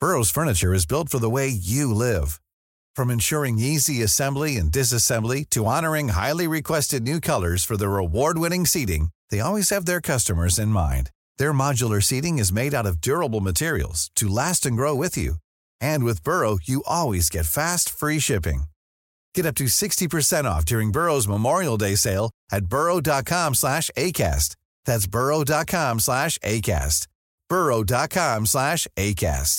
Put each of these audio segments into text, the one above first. Burrow's furniture is built for the way you live. From ensuring easy assembly and disassembly to honoring highly requested new colors for their award-winning seating, they always have their customers in mind. Their modular seating is made out of durable materials to last and grow with you. And with Burrow, you always get fast, free shipping. Get up to 60% off during Burrow's Memorial Day sale at burrow.com/ACAST. That's burrow.com/ACAST. burrow.com/ACAST.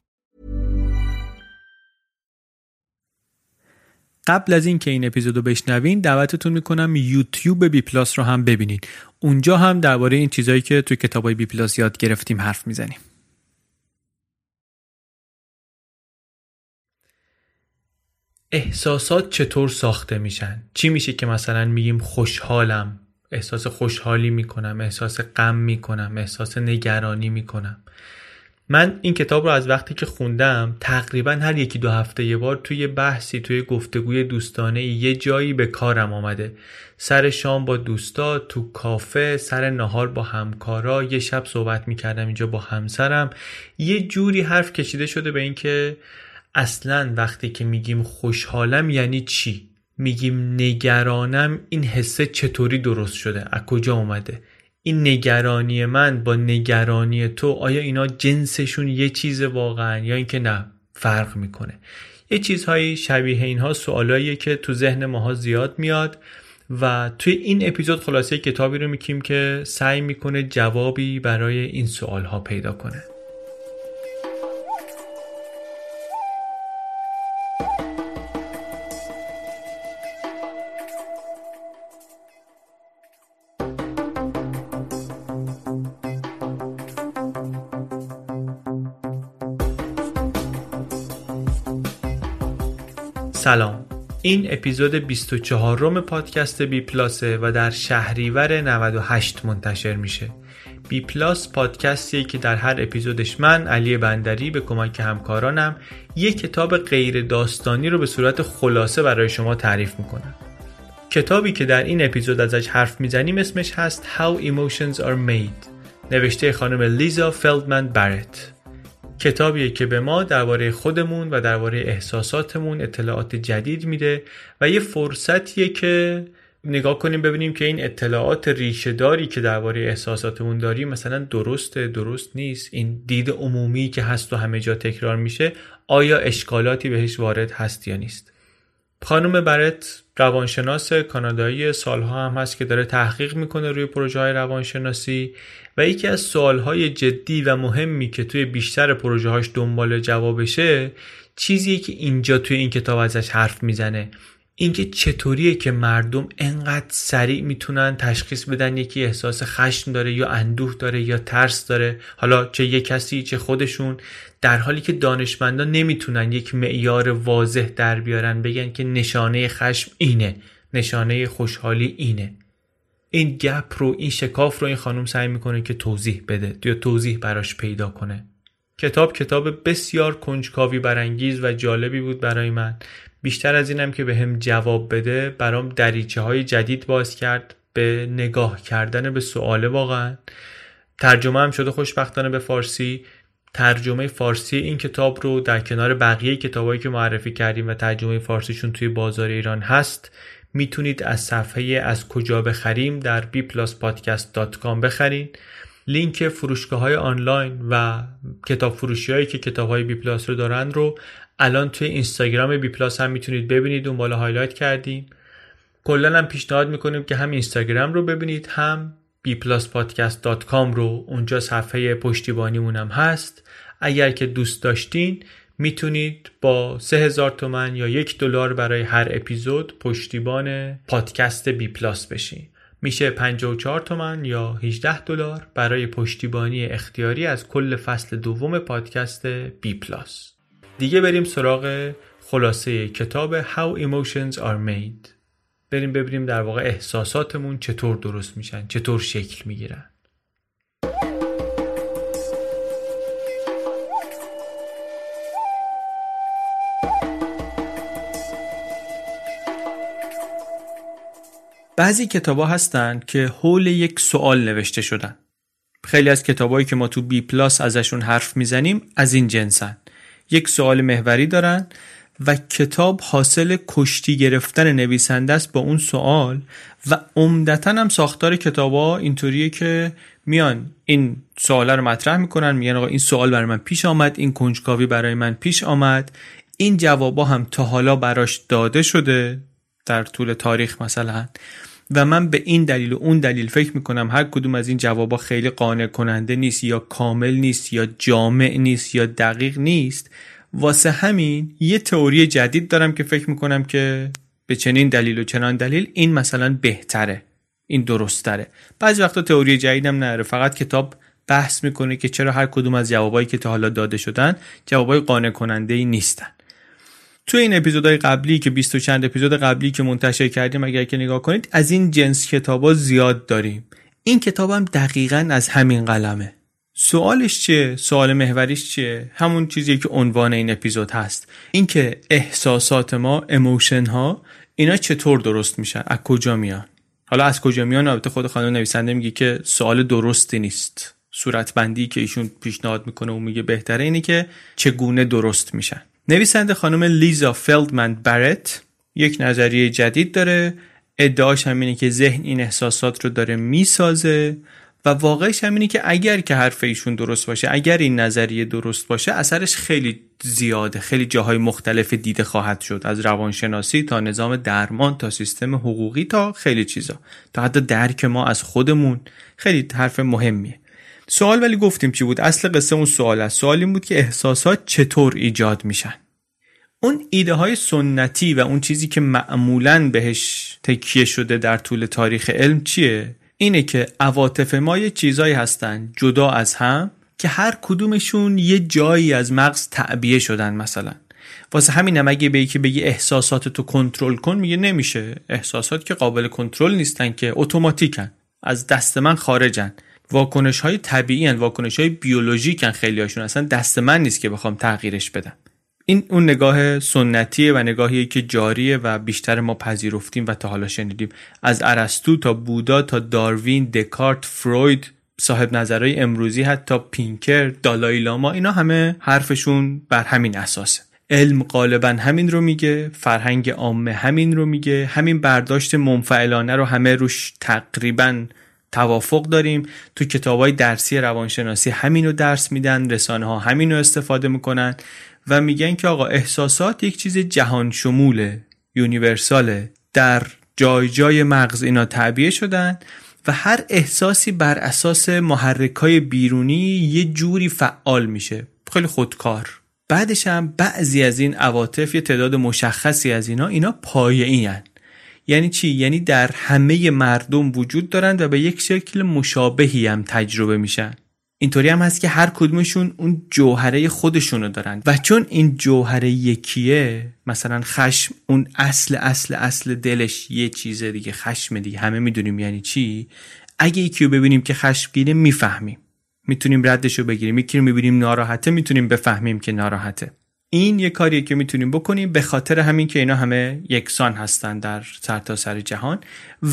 قبل از اینکه این اپیزودو بشنوین دعوتتون میکنم یوتیوب بی پلاس رو هم ببینید. اونجا هم درباره این چیزایی که توی کتابای بی پلاس یاد گرفتیم حرف میزنیم. احساسات چطور ساخته میشن؟ چی میشه که مثلا میگیم خوشحالم؟ احساس خوشحالی میکنم، احساس غم میکنم، احساس نگرانی میکنم. من این کتاب رو از وقتی که خوندم تقریبا هر یکی دو هفته یه بار توی بحثی، توی گفتگوی دوستانه یه جایی به کارم آمده. سر شام با دوستا، تو کافه، سر نهار با همکارا، یه شب صحبت میکردم اینجا با همسرم. یه جوری حرف کشیده شده به این که اصلاً وقتی که میگیم خوشحالم یعنی چی؟ میگیم نگرانم، این حسه چطوری درست شده؟ از کجا اومده؟ این نگرانی من با نگرانی تو، آیا اینا جنسشون یه چیز واقعا یا اینکه نه فرق میکنه؟ یه چیزهایی شبیه اینها سوالاییه که تو ذهن ماها زیاد میاد و توی این اپیزود خلاصه کتابی رو میگیم که سعی میکنه جوابی برای این سوالها پیدا کنه. سلام، این اپیزود 24 پادکست بی پلاسه و در شهریور 98 منتشر میشه. بی پلاس پادکستیه که در هر اپیزودش من علی بندری به کمک همکارانم یک کتاب غیر داستانی رو به صورت خلاصه برای شما تعریف میکنم. کتابی که در این اپیزود ازش حرف میزنیم اسمش هست How Emotions Are Made، نوشته خانم لیزا فلدمن برت. کتابیه که به ما درباره خودمون و درباره احساساتمون اطلاعات جدید میده و یه فرصتیه که نگاه کنیم ببینیم که این اطلاعات ریشه‌داری که درباره احساساتمون داریم مثلا درسته، درست نیست، این دید عمومی که هست و همه جا تکرار میشه آیا اشکالاتی بهش وارد هست یا نیست. خانم برت روانشناس کانادایی، سالها هم هست که داره تحقیق میکنه روی پروژه‌های روانشناسی و یکی از سوالهای جدی و مهمی که توی بیشتر پروژه‌هاش دنبال جوابشه چیزیه که اینجا توی این کتاب ازش حرف میزنه، اینکه چطوریه که مردم انقدر سریع میتونن تشخیص بدن یکی احساس خشم داره یا اندوه داره یا ترس داره، حالا چه یک کسی چه خودشون، در حالی که دانشمندان نمیتونن یک معیار واضح در بیارن بگن که نشانه خشم اینه، نشانه خوشحالی اینه. این گپ رو، این شکاف رو این خانم سعی میکنه که توضیح بده یا توضیح براش پیدا کنه. کتاب بسیار کنجکاوی برانگیز و جالبی بود برای من. بیشتر از اینم که به هم جواب بده برام دریچه های جدید باز کرد به نگاه کردن به سؤاله. واقعا ترجمه هم شده خوشبختانه به فارسی. ترجمه فارسی این کتاب رو در کنار بقیه کتابایی که معرفی کردیم و ترجمه فارسیشون توی بازار ایران هست میتونید از صفحه از کجا بخریم در bpluspodcast.com بخرین. لینک فروشگاه‌های آنلاین و کتاب فروشی‌هایی که کتاب‌های بی پلاس رو دارن رو الان توی اینستاگرام بی پلاس هم میتونید ببینید، اون بالا هایلایت کردیم. کلاً هم پیشنهاد می‌کنیم که هم اینستاگرام رو ببینید، هم bpluspodcast.com رو، اونجا صفحه پشتیبانیمون هم هست. اگر که دوست داشتین میتونید با 3000 تومان یا $1 برای هر اپیزود پشتیبان پادکست بی پلاس بشین. میشه 54 تومان یا $18 برای پشتیبانی اختیاری از کل فصل دوم پادکست بی پلاس. دیگه بریم سراغ خلاصه کتاب How Emotions Are Made. بریم ببینیم در واقع احساساتمون چطور درست میشن، چطور شکل میگیرن. بعضی کتابا هستن که حول یک سوال نوشته شدن. خیلی از کتابایی که ما تو بی پلاس ازشون حرف میزنیم از این جنسن. یک سوال محوری دارن و کتاب حاصل کشتی گرفتن نویسنده است با اون سوال و عمدتاً هم ساختار کتابا اینطوریه که میان این سوالا رو مطرح میکنن، میگن آقا این سوال برای من پیش آمد، این کنجکاوی برای من پیش آمد، این جوابا هم تا حالا براش داده شده در طول تاریخ مثلا و من به این دلیل و اون دلیل فکر میکنم هر کدوم از این جوابا خیلی قانع کننده نیست یا کامل نیست یا جامع نیست یا دقیق نیست، واسه همین یه تئوری جدید دارم که فکر میکنم که به چنین دلیل و چنان دلیل این مثلا بهتره، این درستره. بعضی وقتا تئوری جدیدم نره، فقط کتاب بحث میکنه که چرا هر کدوم از جوابایی که تا حالا داده شدن جوابای قانع کننده‌ای نیستن. تو این اپیزودهای قبلی که 20 چند اپیزود قبلی که منتشر کردیم اگر که نگاه کنید از این جنس کتابا زیاد داریم. این کتابم دقیقاً از همین قلمه. سوالش چیه؟ سوال محوریش چیه؟ همون چیزی که عنوان این اپیزود هست. اینکه احساسات ما، ایموشن ها، اینا چطور درست میشن؟ از کجا میان؟ حالا از کجا میان؟ البته خود خانم نویسنده میگه که سوال درستی نیست. صورت بندی که ایشون پیشنهاد میکنه و میگه بهتره اینه که چگونه درست میشن. نویسنده خانم لیزا فلدمن برت یک نظریه جدید داره، ادعاش همینه که ذهن این احساسات رو داره میسازه و واقعش همینه که اگر که حرف ایشون درست باشه، اگر این نظریه درست باشه، اثرش خیلی زیاده، خیلی جاهای مختلف دیده خواهد شد، از روانشناسی تا نظام درمان تا سیستم حقوقی تا خیلی چیزا، تا حتی درک ما از خودمون. خیلی حرف مهمیه. سوال ولی گفتیم چی بود؟ اصل قصه اون سوال است. سوال این بود که احساسات چطور ایجاد میشن. اون ایده های سنتی و اون چیزی که معمولاً بهش تکیه شده در طول تاریخ علم چیه؟ اینه که عواطف ما یه چیزایی هستن جدا از هم که هر کدومشون یه جایی از مغز تعبیه شدن. مثلا واسه همین هم اگه بگی که بگی احساساتتو کنترل کن، میگه نمیشه، احساسات که قابل کنترل نیستن، که اتوماتیکن، از دست من خارجن، واکنش‌های طبیعی هستند، واکنش‌های بیولوژیکن، خیلی هاشون اصلا دست من نیست که بخوام تغییرش بدم. این اون نگاه سنتیه و نگاهیه که جاریه و بیشتر ما پذیرفتیم و تا حالا شنیدیم، از ارسطو تا بودا تا داروین، دکارت، فروید، صاحب نظرهای امروزی، حتی پینکر، دالای لاما، اینا همه حرفشون بر همین اساسه. علم غالباً همین رو میگه، فرهنگ عامه همین رو میگه، همین برداشت منفعلانه رو همه روش تقریباً توافق داریم. تو کتابای درسی روانشناسی همینو درس میدن، رسانه ها همینو استفاده میکنن و میگن که آقا احساسات یک چیز جهان شموله، یونیورساله، در جای جای مغز اینا تعبیه شدن و هر احساسی بر اساس محرکای بیرونی یه جوری فعال میشه، خیلی خودکار. بعدش هم بعضی از این عواطف، یه تعداد مشخصی از اینا پایه‌ای هستن. یعنی چی؟ یعنی در همه مردم وجود دارند و به یک شکل مشابهی هم تجربه میشن. اینطوری هم هست که هر کدومشون اون جوهره خودشونو دارن و چون این جوهره یکیه، مثلا خشم، اون اصل دلش یه چیز دیگه، خشم دیگه، همه میدونیم یعنی چی. اگه یکی رو ببینیم که خشمگینه میفهمیم، میتونیم ردشو بگیریم. یکی رو میبینیم ناراحته، میتونیم بفهمیم که ناراحته. این یه کاریه که میتونیم بکنیم، به خاطر همین که اینا همه یکسان هستن در سرتاسر جهان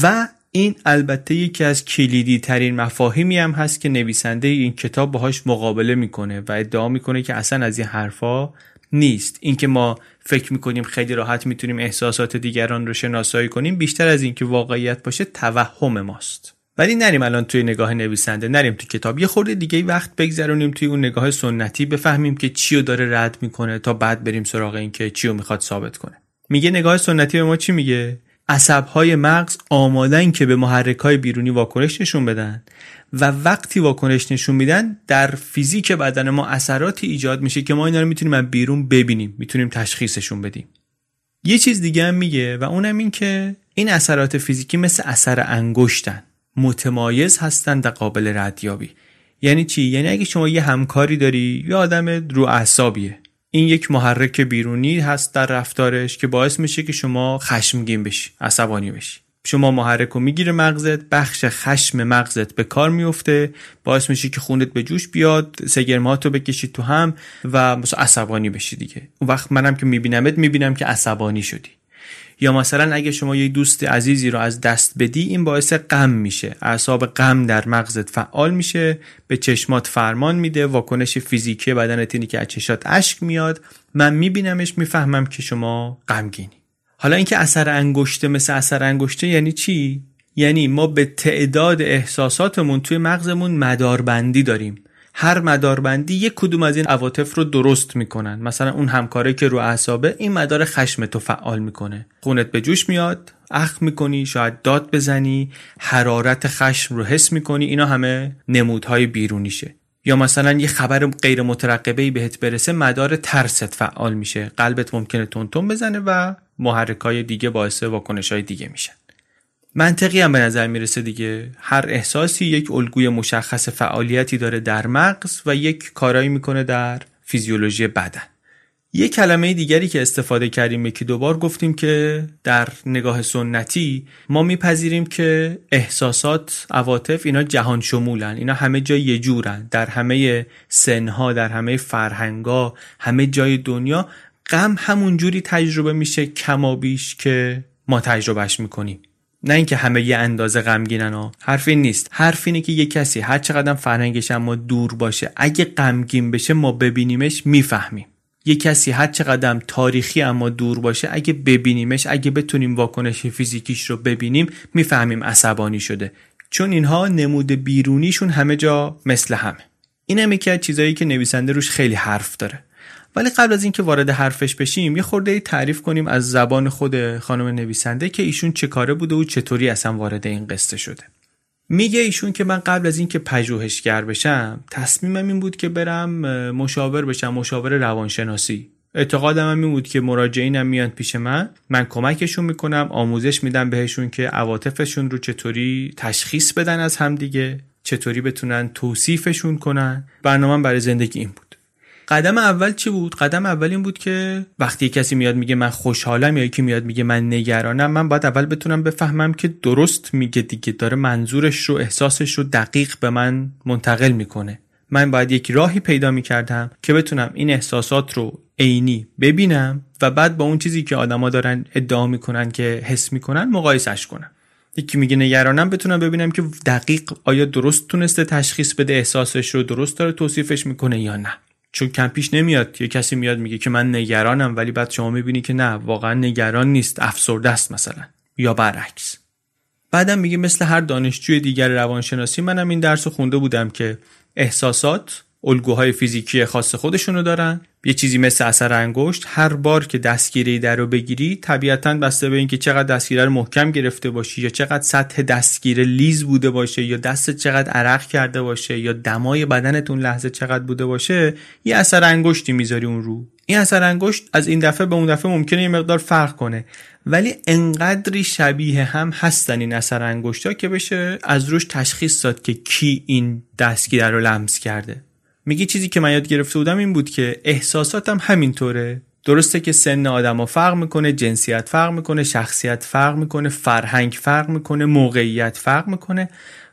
و این البته یکی از کلیدی ترین مفاهیمی هم هست که نویسنده این کتاب باهاش مقابله میکنه و ادعا میکنه که اصلا از این حرفا نیست. اینکه ما فکر میکنیم خیلی راحت میتونیم احساسات دیگران رو شناسایی کنیم، بیشتر از این که واقعیت باشه توهم ماست ولی نریم الان توی نگاه نویسنده، نریم توی کتاب، یه خورده دیگه وقت بگذرونیم توی اون نگاه سنتی، بفهمیم که چیو داره رد میکنه تا بعد بریم سراغ این که چیو میخواد ثابت کنه. میگه نگاه سنتی به ما چی میگه؟ عصب‌های مغز آمادن که به محرک‌های بیرونی واکنش نشون بدن و وقتی واکنش نشون میدن در فیزیک بدن ما اثراتی ایجاد میشه که ما اینا رو میتونیم از بیرون ببینیم، میتونیم تشخیصشون بدیم. یه چیز دیگه هم میگه و اونم این که این اثرات فیزیکی مثل اثر انگشتن، متمایز هستن در قابل ردیابی. یعنی چی؟ یعنی اگه شما یه همکاری داری، یه آدم رو اعصابیه، این یک محرک بیرونی هست در رفتارش که باعث میشه که شما خشمگین بشی، عصبانی بشی. شما محرک رو میگیره مغزت، بخش خشم مغزت به کار میفته، باعث میشه که خونت به جوش بیاد، سگرماتو بکشی تو هم و مثلا عصبانی بشی دیگه. اون وقت منم که میبینمت میبینم که عصبانی شدی. یا مثلا اگه شما یه دوست عزیزی رو از دست بدی، این باعث غم میشه، اعصاب غم در مغزت فعال میشه، به چشمات فرمان میده، واکنش فیزیکی بدنت اینه که از چشات اشک میاد، من میبینمش میفهمم که شما غمگینی. حالا اینکه اثر انگشته مثل اثر انگشته یعنی چی؟ یعنی ما به تعداد احساساتمون توی مغزمون مداربندی داریم. هر مداربندی یک کدوم از این عواطف رو درست میکنن. مثلا اون همکاری که رو اعصابه، این مدار خشمتو فعال میکنه، خونت به جوش میاد، اخم میکنی، شاید داد بزنی، حرارت خشم رو حس میکنی. اینا همه نمودهای بیرونیشه. یا مثلا یه خبر غیر مترقبه‌ای بهت برسه، مدار ترست فعال میشه، قلبت ممکنه تندتون بزنه و محرکای دیگه باعث واکنشای دیگه میشن. منطقی هم به نظر میرسه دیگه. هر احساسی یک الگوی مشخص فعالیتی داره در مغز و یک کارایی میکنه در فیزیولوژی بدن. یک کلمه دیگری که استفاده کردیم یکی دوبار گفتیم که در نگاه سنتی ما میپذیریم که احساسات، عواطف، اینا جهان شمولن، اینا همه جای یه جورن، در همه سنها، در همه فرهنگا، همه جای دنیا. غم همون جوری تجربه میشه کمابیش که ما تجربهش میکنیم. نه اینکه همه یه اندازه غمگینن ها، حرف این نیست. حرف اینه که یه کسی هر چقدر فرهنگش اما دور باشه، اگه غمگین بشه ما ببینیمش میفهمیم. یه کسی هر چقدر تاریخی اما دور باشه، اگه ببینیمش، اگه بتونیم واکنش فیزیکیش رو ببینیم، میفهمیم عصبانی شده، چون اینها نمود بیرونیشون همه جا مثل همه. اینم یکی از چیزایی که نویسنده روش خیلی حرف داره. ولی قبل از اینکه وارد حرفش بشیم، یه خورده تعریف کنیم از زبان خود خانم نویسنده که ایشون چه کاره بوده و چطوری اصلا وارد این قصه شده. میگه ایشون که من قبل از اینکه پژوهشگر بشم، تصمیمم این بود که برم مشاور بشم، مشاور روانشناسی. اعتقادم این بود که مراجعینم میان پیش من کمکشون میکنم، آموزش میدم بهشون که عواطفشون رو چطوری تشخیص بدن از هم دیگه، چطوری بتونن توصیفشون کنن. برنامه‌ام برای زندگی این بود. قدم اول چی بود؟ قدم اول این بود که وقتی کسی میاد میگه من خوشحالم یا یکی میاد میگه من نگرانم، من باید اول بتونم بفهمم که درست میگه دیگه، داره منظورش رو، احساسش رو دقیق به من منتقل میکنه. من باید یک راهی پیدا میکردم که بتونم این احساسات رو عینی ببینم و بعد با اون چیزی که آدما دارن ادعا میکنن که حس میکنن مقایسش کنم. یکی میگه نگرانم، بتونم ببینم که دقیق آیا درست تونسته تشخیص بده احساسش رو، درست داره توصیفش میکنه یا نه. چون کم پیش نمیاد یه کسی میاد میگه که من نگرانم، ولی بعد شما میبینی که نه، واقعا نگران نیست، افسرده است مثلا، یا برعکس. بعدم میگه مثل هر دانشجوی دیگر روانشناسی منم این درس رو خونده بودم که احساسات الگوهای فیزیکی خاص خودشونو دارن. یه چیزی مثل اثر انگشت، هر بار که دستگیره در رو بگیری، طبیعتاً بسته به اینکه چقدر دستگیره رو محکم گرفته باشی یا چقدر سطح دستگیره لیز بوده باشه یا دستت چقدر عرق کرده باشه یا دمای بدنت اون لحظه چقدر بوده باشه، یه اثر انگشتی میذاری اون رو. این اثر انگشت از این دفعه به اون دفعه ممکنه یه مقدار فرق کنه، ولی انقدری شبیه هم هستن این اثر انگشت‌ها که بشه از روش تشخیص داد که کی این دستگیره رو لمس کرده. میگه چیزی که من یاد گرفته بودم این بود که احساساتم همینطوره. درسته که سن آدم‌ها فرق میکنه، جنسیت فرق میکنه، شخصیت فرق میکنه، فرهنگ فرق میکنه، موقعیت فرق میکنه،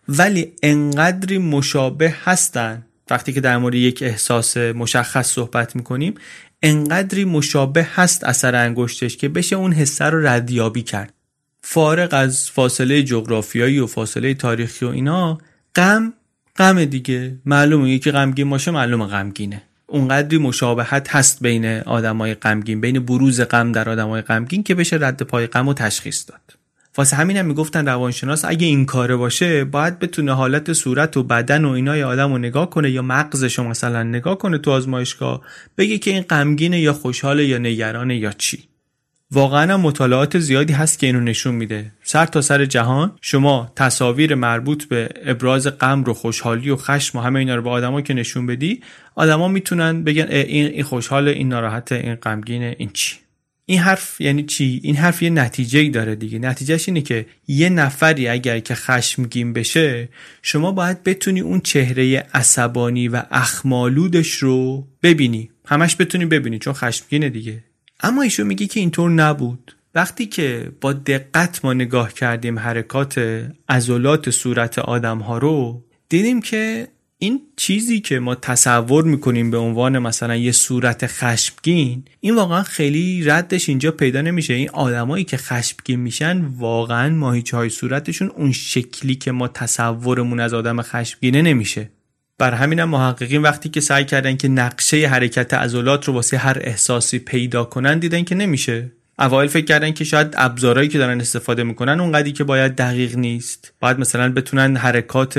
ولی انقدری مشابه هستن. وقتی که در مورد یک احساس مشخص صحبت میکنیم، انقدری مشابه هست اثر انگشتش که بشه اون حسه رو ردیابی کرد. فارق از فاصله جغرافیایی و فاصله تاریخی و اینا، غم دیگه معلومه. یکی غمگین باشه معلومه غمگینه. اونقدری مشابهت هست بین آدمای غمگین، بین بروز غم در آدمای غمگین که بشه رد پای غم رو تشخیص داد. واسه همین هم میگفتن روانشناس اگه این کاره باشه باید بتونه حالت صورت و بدن و اینای آدمو نگاه کنه یا مغزشو مثلا نگاه کنه تو آزمایشگاه بگه که این غمگینه یا خوشحاله یا نگرانه یا چی. واقعا مطالعات زیادی هست که اینو نشون میده. سر تا سر جهان شما تصاویر مربوط به ابراز غم رو، خوشحالی و خشم و همه اینا رو به آدما که نشون بدی، آدما میتونن بگن این خوشحاله، این ناراحته، این غمگینه، این چی. این حرف یعنی چی؟ این حرف یه نتیجه‌ای داره دیگه. نتیجهش اینه که یه نفری اگر که خشمگین بشه، شما باید بتونی اون چهره عصبانی و اخمالودش رو ببینی، همش بتونی ببینی چون خشمگینه دیگه. اما ایشو میگه که اینطور نبود. وقتی که با دقت ما نگاه کردیم حرکات عضلات صورت آدم‌ها رو، دیدیم که این چیزی که ما تصور میکنیم به عنوان مثلا یه صورت خشمگین، این واقعا خیلی ردش اینجا پیدا نمیشه. این آدمایی که خشمگین میشن واقعا ماهیچه‌های صورتشون اون شکلی که ما تصورمون از آدم خشمگینه نمیشه. بر همین هم محققین وقتی که سعی کردن که نقشه حرکت عضلات رو واسه هر احساسی پیدا کنن، دیدن که نمیشه. اوایل فکر کردن که شاید ابزارهایی که دارن استفاده میکنن اونقدری که باید دقیق نیست، باید مثلا بتونن حرکات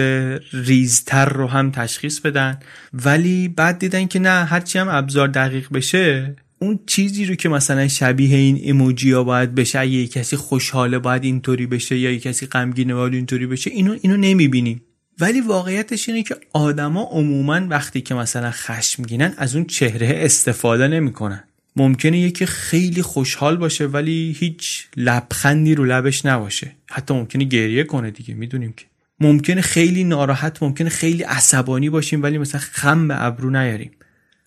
ریزتر رو هم تشخیص بدن، ولی بعد دیدن که نه، هرچی هم ابزار دقیق بشه، اون چیزی رو که مثلا شبیه این ایموجی ها باید بشه، یا کسی خوشحاله باید اینطوری بشه، یا کسی غمگینه باید اینطوری بشه، اینو نمیبینیم. ولی واقعیتش اینه که آدما عموما وقتی که مثلا خشمگینن از اون چهره استفاده نمیکنن. ممکنه یکی خیلی خوشحال باشه ولی هیچ لبخندی رو لبش نباشه، حتی ممکنه گریه کنه دیگه، میدونیم که. ممکنه خیلی ناراحت، ممکنه خیلی عصبانی باشیم ولی مثلا خم به ابرو نیاریم.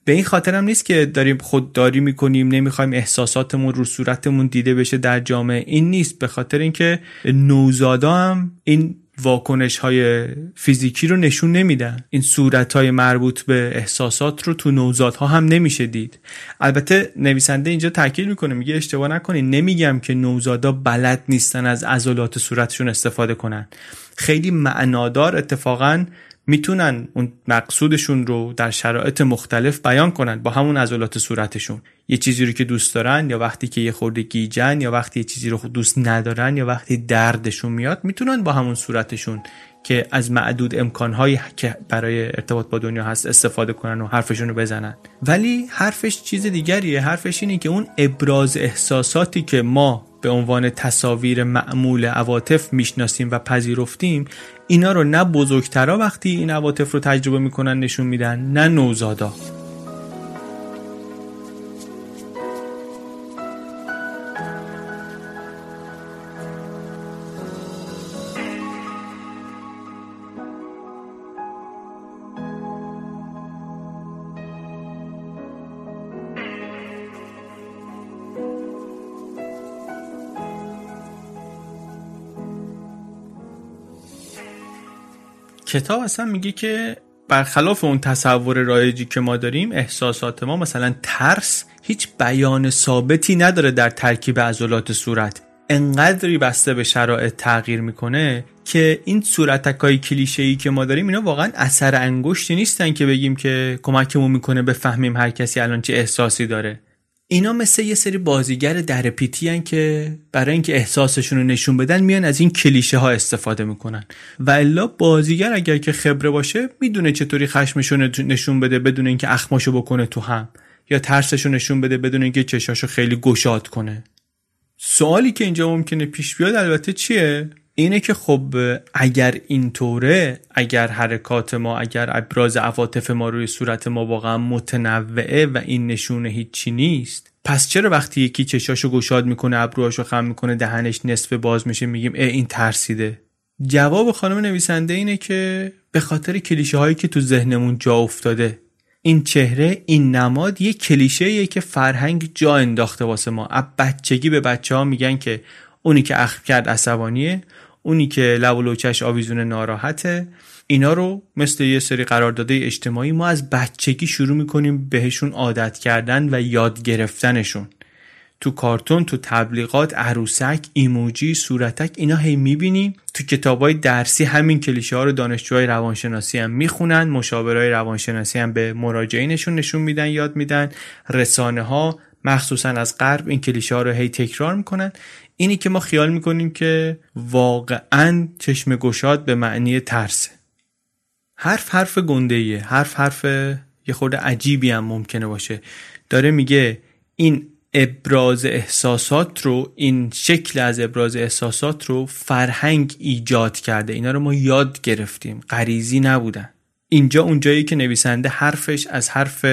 به این خاطر هم نیست که داریم خودداری میکنیم، نمیخوایم احساساتمون رو صورتمون دیده بشه در جامعه، این نیست. به خاطر اینکه نوزادا هم این واکنش های فیزیکی رو نشون نمیدن. این صورت های مربوط به احساسات رو تو نوزادها هم نمیشه دید. البته نویسنده اینجا تاکید میکنه، میگه اشتباه نکنین، نمیگم که نوزادا بلد نیستن از عضلات صورتشون استفاده کنن، خیلی معنادار اتفاقا میتونن اون مقصودشون رو در شرایط مختلف بیان کنن با همون عضلات صورتشون. یه چیزی رو که دوست دارن، یا وقتی که یه خورده گیجن، یا وقتی یه چیزی رو دوست ندارن، یا وقتی دردشون میاد، میتونن با همون صورتشون که از معدود امکانهایی که برای ارتباط با دنیا هست استفاده کنن و حرفشون رو بزنن. ولی حرفش چیز دیگریه. حرفش اینه که اون ابراز احساساتی که ما به عنوان تصاویر معمول عواطف میشناسیم و پذیرفتیم، اینا رو نه بزرگترا وقتی این عواطف رو تجربه میکنن نشون میدن، نه نوزادا. کتاب اصلا میگه که برخلاف اون تصور رایجی که ما داریم، احساسات ما مثلا ترس هیچ بیان ثابتی نداره در ترکیب عضلات صورت. انقدری بسته به شرایط تغییر میکنه که این صورتکای کلیشه‌ای که ما داریم، اینا واقعا اثر انگشتی نیستن که بگیم که کمکمون میکنه بفهمیم هر کسی الان چه احساسی داره. اینا مثل یه سری بازیگر در پیتی ان که برای اینکه احساسشون رو نشون بدن میان از این کلیشه ها استفاده میکنن. و الا بازیگر اگر که خبره باشه میدونه چطوری خشمشون نشون بده بدون اینکه اخماشو بکنه تو هم، یا ترسشو نشون بده بدون اینکه چشاشو خیلی گشاد کنه. سوالی که اینجا ممکنه پیش بیاد البته چیه؟ اینه که خب اگر اینطوره، اگر حرکات ما، اگر ابراز عواطف ما روی صورت ما واقعا متنوعه و این نشونه هیچی نیست، پس چرا وقتی یکی چشاشو گشاد میکنه، ابروهاشو خم میکنه، دهنش نصف باز میشه، میگیم این ترسیده؟ جواب خانم نویسنده اینه که به خاطر کلیشه هایی که تو ذهنمون جا افتاده. این چهره، این نماد یه کلیشه‌ایه که فرهنگ جا انداخته واسه ما. از بچگی به بچه‌ها میگن که اونی که اخم کرد عصبانیه، اونی که لب و لوچش آویزون ناراحته. اینا رو مثل یه سری قراردادهای اجتماعی ما از بچگی شروع میکنیم بهشون عادت کردن و یاد گرفتنشون. تو کارتون، تو تبلیغات، عروسک، ایموجی، صورتک، اینا هی میبینیم. تو کتابای درسی همین کلیشه ها رو دانشجوهای روانشناسی هم میخونن، مشاورهای روانشناسی هم به مراجعینشون نشون میدن، یاد میدن. رسانه ها، مخصوصا از غرب این کلیشه ها رو هی تکرار میکنن، اینی که ما خیال میکنیم که واقعا چشم گشاد به معنی ترسه. حرف حرف گندهیه، حرف یه خورده عجیبی هم ممکنه باشه. داره میگه این ابراز احساسات رو، این شکل از ابراز احساسات رو فرهنگ ایجاد کرده، اینا رو ما یاد گرفتیم، غریزی نبودن. اینجا اونجایی که نویسنده حرفش از حرف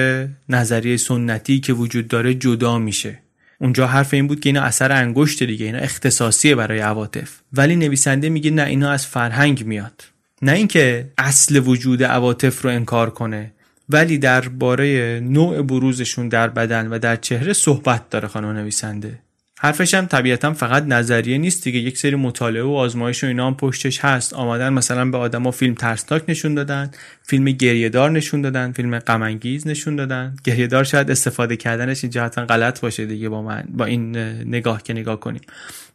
نظریه سنتی که وجود داره جدا میشه. اونجا حرف این بود که اینا اثر انگشته دیگه، اینا اختصاصیه برای عواطف، ولی نویسنده میگه نه، اینا از فرهنگ میاد. نه اینکه اصل وجود عواطف رو انکار کنه، ولی درباره نوع بروزشون در بدن و در چهره صحبت داره خانم نویسنده. حرفش هم طبیعتاً فقط نظریه نیست دیگه، یک سری مطالعه و آزمایش و اینا هم پشتش هست. آمدن مثلا به آدما فیلم ترسناک نشون دادن، فیلم گریه‌دار نشون دادن، فیلم غم انگیز نشون دادن. گریه‌دار شاید استفاده کردنش این جهتاً غلط باشه دیگه، با این نگاه که نگاه کنیم.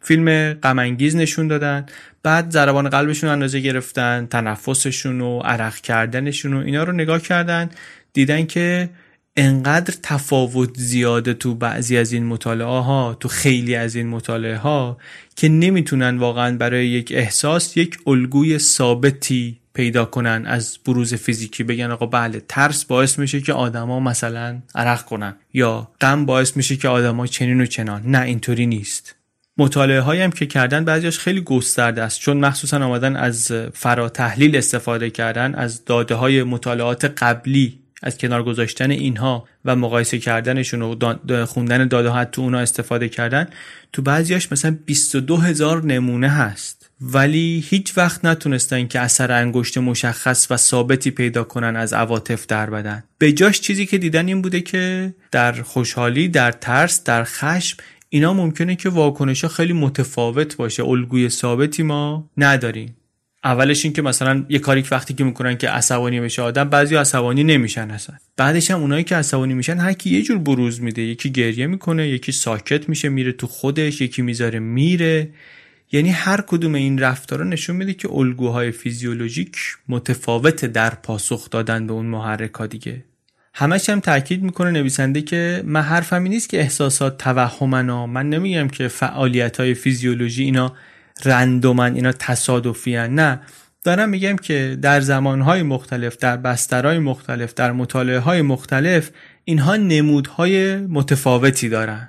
فیلم غم انگیز نشون دادن، بعد ضربان قلبشون اندازه گرفتن، تنفسشون و عرق کردنشون و اینا رو نگاه کردن، دیدن که انقدر تفاوت زیاده تو بعضی از این مطالعه ها، تو خیلی از این مطالعه ها، که نمیتونن واقعا برای یک احساس یک الگوی ثابتی پیدا کنن از بروز فیزیکی. بگن آقا بله ترس باعث میشه که آدما مثلا عرق کنن، یا غم باعث میشه که آدما چنین و چنان. نه، اینطوری نیست. مطالعه هایی هم که کردن بعضیش خیلی گسترده است، چون مخصوصا آمدن از فراتحلیل استفاده کردن، از داده های مطالعات قبلی، از کنار گذاشتن اینها و مقایسه کردنشون و خوندن داده ها تو اونا استفاده کردن. تو بعضیاش مثلا 22,000 نمونه هست، ولی هیچ وقت نتونستن که اثر انگشت مشخص و ثابتی پیدا کنن از عواطف در بدن. به جاش چیزی که دیدن این بوده که در خوشحالی، در ترس، در خشم، اینا ممکنه که واکنش‌ها خیلی متفاوت باشه، الگوی ثابتی ما نداریم. اولش این که مثلا یه کاری وقتی که میکنن که عصبانی بشه آدم، بعضی عصبانی نمیشن اصلا. بعدش هم اونایی که عصبانی میشن هر کی یه جور بروز میده، یکی گریه میکنه، یکی ساکت میشه میره تو خودش، یکی میذاره میره. یعنی هر کدوم این رفتارا نشون میده که الگوهای فیزیولوژیک متفاوته در پاسخ دادن به اون محرک‌ها دیگه. همش هم تاکید میکنه نویسنده که من حرفم این نیست که احساسات توهمنا، من نمیگم که فعالیت‌های فیزیولوژی اینا رندومن، اینا تصادفی هن. نه، دارم میگم که در زمانهای مختلف، در بسترهای مختلف، در مطالعه‌های مختلف، اینها نمودهای متفاوتی دارن.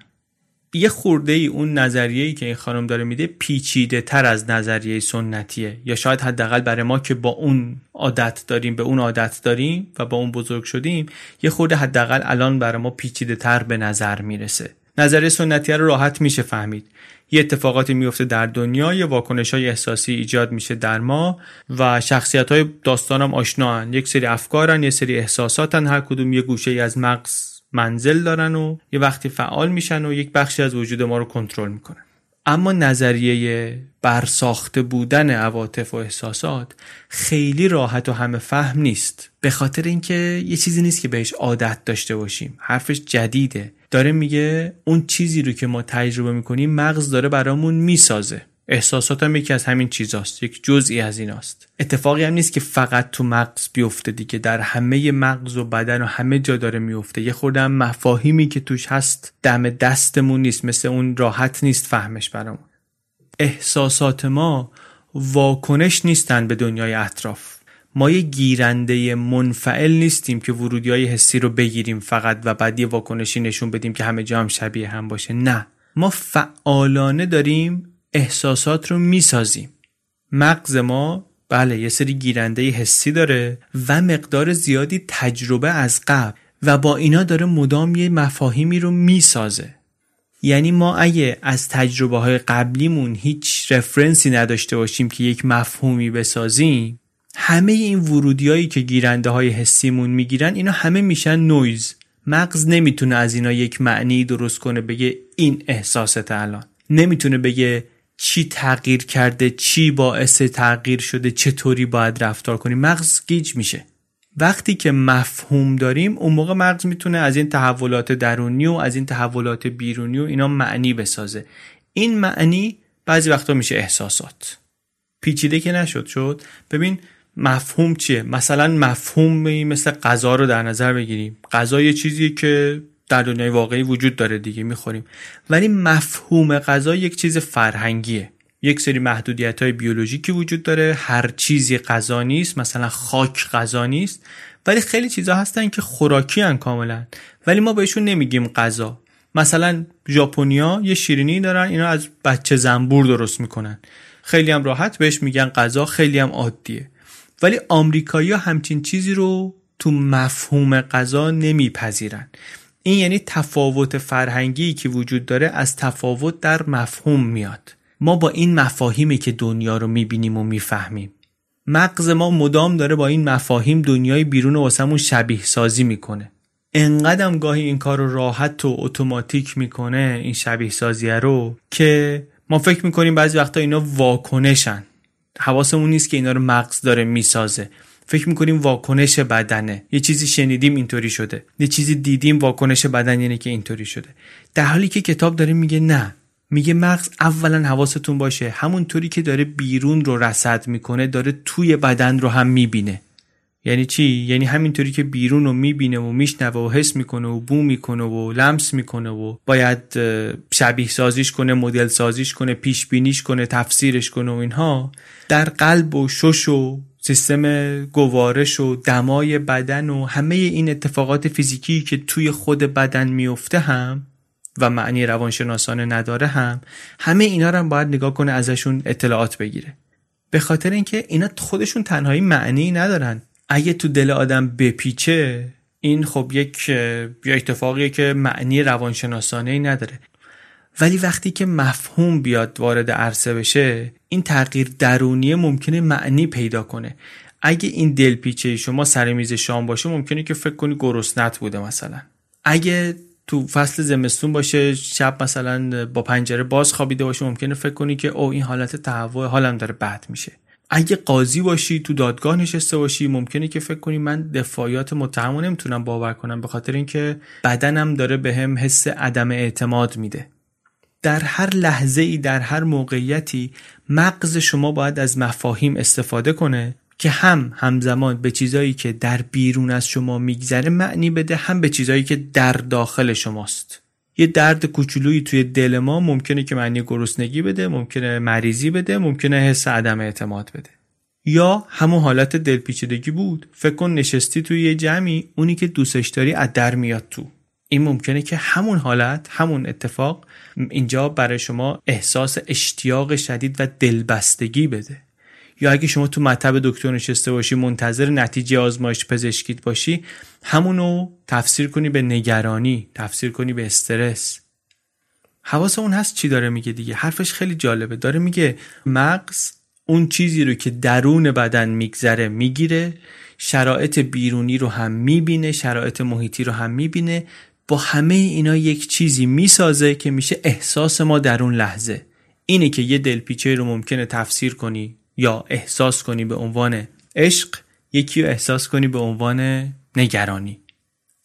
یه خورده‌ای اون نظریه‌ای که این خانم داره میده پیچیده تر از نظریه سنتیه، یا شاید حداقل برای ما که با اون عادت داریم، به اون عادت داریم و با اون بزرگ شدیم، یه خورده حداقل الان برای ما پیچیده تر به نظر میرسه. نظریه سنتیه رو راحت میشه فهمید. یه اتفاقاتی میفته در دنیا، یه واکنش‌های احساسی ایجاد میشه در ما و شخصیت‌های داستانم آشناهن، یک سری افکارن، یه سری احساساتن، هر کدوم یه گوشه‌ای از مغز منزل دارن و یه وقتی فعال میشن و یک بخشی از وجود ما رو کنترل میکنن. اما نظریه برساخته بودن عواطف و احساسات خیلی راحت و همه فهم نیست، به خاطر اینکه یه چیزی نیست که بهش عادت داشته باشیم. حرفش جدیده. داره میگه اون چیزی رو که ما تجربه میکنیم مغز داره برامون میسازه. احساسات هم یکی از همین چیزاست، یک جزئی از ایناست. اتفاقی هم نیست که فقط تو مغز بیفته دیگه، در همه مغز و بدن و همه جا داره میفته. یه خورده هم مفاهیمی که توش هست دم دستمون نیست، مثل اون راحت نیست فهمش برامون. احساسات ما واکنش نیستن به دنیای اطراف. ما یه گیرنده منفعل نیستیم که ورودی‌های حسی رو بگیریم فقط و بعد یه واکنشی نشون بدیم که همه جا هم شبیه هم باشه. نه، ما فعالانه داریم احساسات رو میسازیم. مغز ما بله یه سری گیرنده حسی داره و مقدار زیادی تجربه از قبل و با اینا داره مدام یه مفاهیمی رو میسازه. یعنی ما اگه از تجربه های قبلیمون هیچ رفرنسی نداشته باشیم که یک مفهومی بسازیم، همه این ورودیایی که گیرنده های حسیمون میگیرن اینا همه میشن نویز. مغز نمیتونه از اینا یک معنی درست کنه بگه این احساست الان. نمیتونه بگه چی تغییر کرده، چی باعث تغییر شده، چطوری باید رفتار کنیم. مغز گیج میشه. وقتی که مفهوم داریم اون موقع مغز میتونه از این تحولات درونی و از این تحولات بیرونی و اینا معنی بسازه. این معنی بعضی وقتا میشه احساسات. پیچیده که نشد. ببین مفهوم چیه؟ مثلا مفهومی مثل غذا رو در نظر بگیریم. غذا یه چیزیه که در دنیای واقعی وجود داره دیگه، میخوریم. ولی مفهوم غذا یک چیز فرهنگیه، یک سری محدودیت‌های بیولوژیکی وجود داره. هر چیزی غذا نیست، مثلا خاک غذا نیست، ولی خیلی چیزا هستن که خوراکی ان کاملا، ولی ما بهشون نمیگیم غذا. مثلا ژاپنیا یه شیرینی دارن، اینا از بچه زنبور درست میکنن، خیلی هم راحت بهش میگن غذا، خیلی هم عادیه. ولی آمریکایی‌ها همچین چیزی رو تو مفهوم غذا نمیپذیرن. این یعنی تفاوت فرهنگی که وجود داره از تفاوت در مفهوم میاد. ما با این مفاهیمی که دنیا رو میبینیم و میفهمیم، مغز ما مدام داره با این مفاهیم دنیای بیرون واسمون شبیه سازی میکنه. انقدرم گاهی این کار رو راحت و اتوماتیک میکنه، این شبیه سازی رو، که ما فکر میکنیم بعضی وقتا اینا واکنشن، حواسمون نیست که اینا رو مغز داره میسازه. فکر میکنیم واکنش بدنه، یه چیزی شنیدیم اینطوری شده، یه چیزی دیدیم واکنش بدن یعنی که اینطوری شده، در حالی که کتاب داره میگه نه، میگه مغز اولا حواستون باشه، همونطوری که داره بیرون رو رصد میکنه داره توی بدن رو هم میبینه. یعنی چی؟ یعنی همینطوری که بیرون رو میبینه و میشنوه و حس میکنه و بو میکنه و لمس میکنه و باید شبیه سازیش کنه، مدل سازیش کنه، پیش بینیش کنه، تفسیرش کنه و اینها، در قلب و شش و سیستم گوارش و دمای بدن و همه این اتفاقات فیزیکی که توی خود بدن میفته هم و معنی روانشناسانه نداره هم، همه اینا رو هم باید نگاه کنه، ازشون اطلاعات بگیره. به خاطر اینکه اینا خودشون تنهایی معنی ندارن. اگه تو دل آدم بپیچه، این خب یک اتفاقیه که معنی روانشناسانه‌ای نداره. ولی وقتی که مفهوم بیاد وارد عرصه بشه، این تغییر درونی ممکنه معنی پیدا کنه. اگه این دلپیچه شما سر میز شام باشه، ممکنه که فکر کنی گرسنه‌ت بوده مثلا. اگه تو فصل زمستون باشه، شب مثلا با پنجره باز خوابیده باشه، ممکنه فکر کنی که او این حالت تهوع حالم داره بد میشه. اگه قاضی باشی، تو دادگاه نشسته باشی، ممکنه که فکر کنی من دفاعیات متهم رو نمیتونم باور کنم، به خاطر اینکه بدنم داره بهم حس عدم اعتماد میده. در هر لحظه‌ای، در هر موقعیتی، مغز شما باید از مفاهیم استفاده کنه که هم همزمان به چیزایی که در بیرون از شما میگذره معنی بده، هم به چیزایی که در داخل شماست. یه درد کوچولویی توی دل ما ممکنه که معنی گرسنگی بده، ممکنه مریضی بده، ممکنه حس عدم اعتماد بده. یا همون حالت دلپیچیدگی بود، فکر کن نشستی توی یه جمعی، اونی که دوستش داری از در میاد تو. این ممکنه که همون حالت، همون اتفاق اینجا برای شما احساس اشتیاق شدید و دلبستگی بده. یا اگه شما تو مطب دکتر نشسته باشی، منتظر نتیجه آزمایش پزشکیت باشی، همونو تفسیر کنی به نگرانی، تفسیر کنی به استرس. حواس اون هست چی داره میگه دیگه. حرفش خیلی جالبه، داره میگه مغز اون چیزی رو که درون بدن میگذره میگیره، شرایط بیرونی رو هم میبینه، شرایط محیطی رو هم میبینه، با همه اینا یک چیزی میسازه که میشه احساس ما در اون لحظه. اینه که یه دلپیچه رو ممکنه تفسیر کنی یا احساس کنی به عنوان عشق، یکی رو احساس کنی به عنوان نگرانی.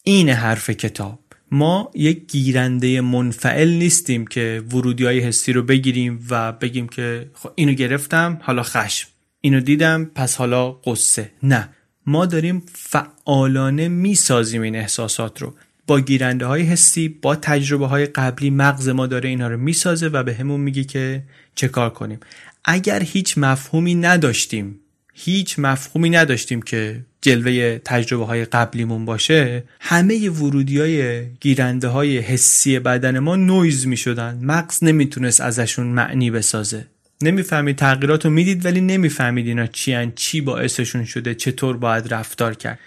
این حرف کتاب. ما یک گیرنده منفعل نیستیم که ورودی‌های حسی رو بگیریم و بگیم که خب اینو گرفتم حالا خشم، اینو دیدم پس حالا قصه. نه، ما داریم فعالانه میسازیم این احساسات رو با گیرنده‌های حسی، با تجربه‌های قبلی. مغز ما داره اینا رو میسازه و به همون میگه که چه کار کنیم. اگر هیچ مفهومی نداشتیم که جلوه تجربه های قبلیمون باشه، همه ورودی های گیرنده های حسی بدن ما نویز می شدن. مغز نمیتونست ازشون معنی بسازه. نمیفهمید، تغییرات رو میدید ولی نمیفهمید اینا چی هن، چی باعثشون شده، چطور باید رفتار کرد.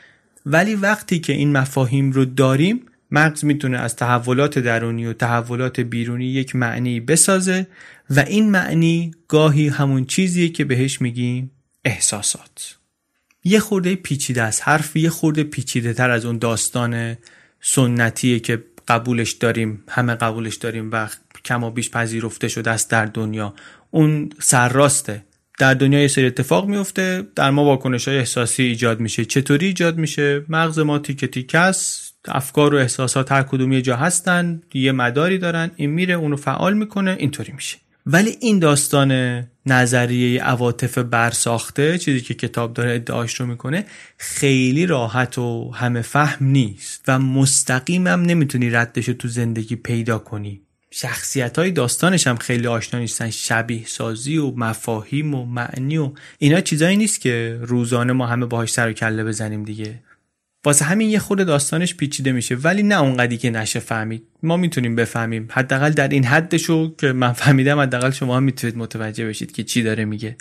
ولی وقتی که این مفاهیم رو داریم، مغز میتونه از تحولات درونی و تحولات بیرونی یک معنی بسازه و این معنی گاهی همون چیزیه که بهش میگیم احساسات. یه خورده پیچیده از حرف، یه خورده پیچیده تر از اون داستان سنتیه که قبولش داریم، همه قبولش داریم و کما بیش پذیرفته شده است در دنیا. اون سرراسته. در دنیا یه سری اتفاق میفته، در ما واکنش‌های احساسی ایجاد میشه. چطوری ایجاد میشه؟ مغز ما تیکه تیکه است. افکار و احساسات هر کدوم یه جا هستن، یه مداری دارن، این میره اونو فعال میکنه، اینطوری میشه. ولی این داستان نظریه عواطف برساخته، چیزی که کتاب داره ادعاش رو میکنه، خیلی راحت و همه فهم نیست و مستقیم هم نمیتونی ردش رو تو زندگی پیدا کنی. شخصیت‌های داستانش هم خیلی آشنا نیستن. شبیه سازی و مفاهیم و معنی و اینا چیزایی نیست که روزانه ما همه باهاش سر و کله بزنیم دیگه. واسه همین یه خورده داستانش پیچیده میشه، ولی نه اونقدری که نشه فهمید. ما میتونیم بفهمیم، حداقل در این حدشو که من فهمیدم، حداقل شما هم میتونید متوجه بشید که چی داره میگه.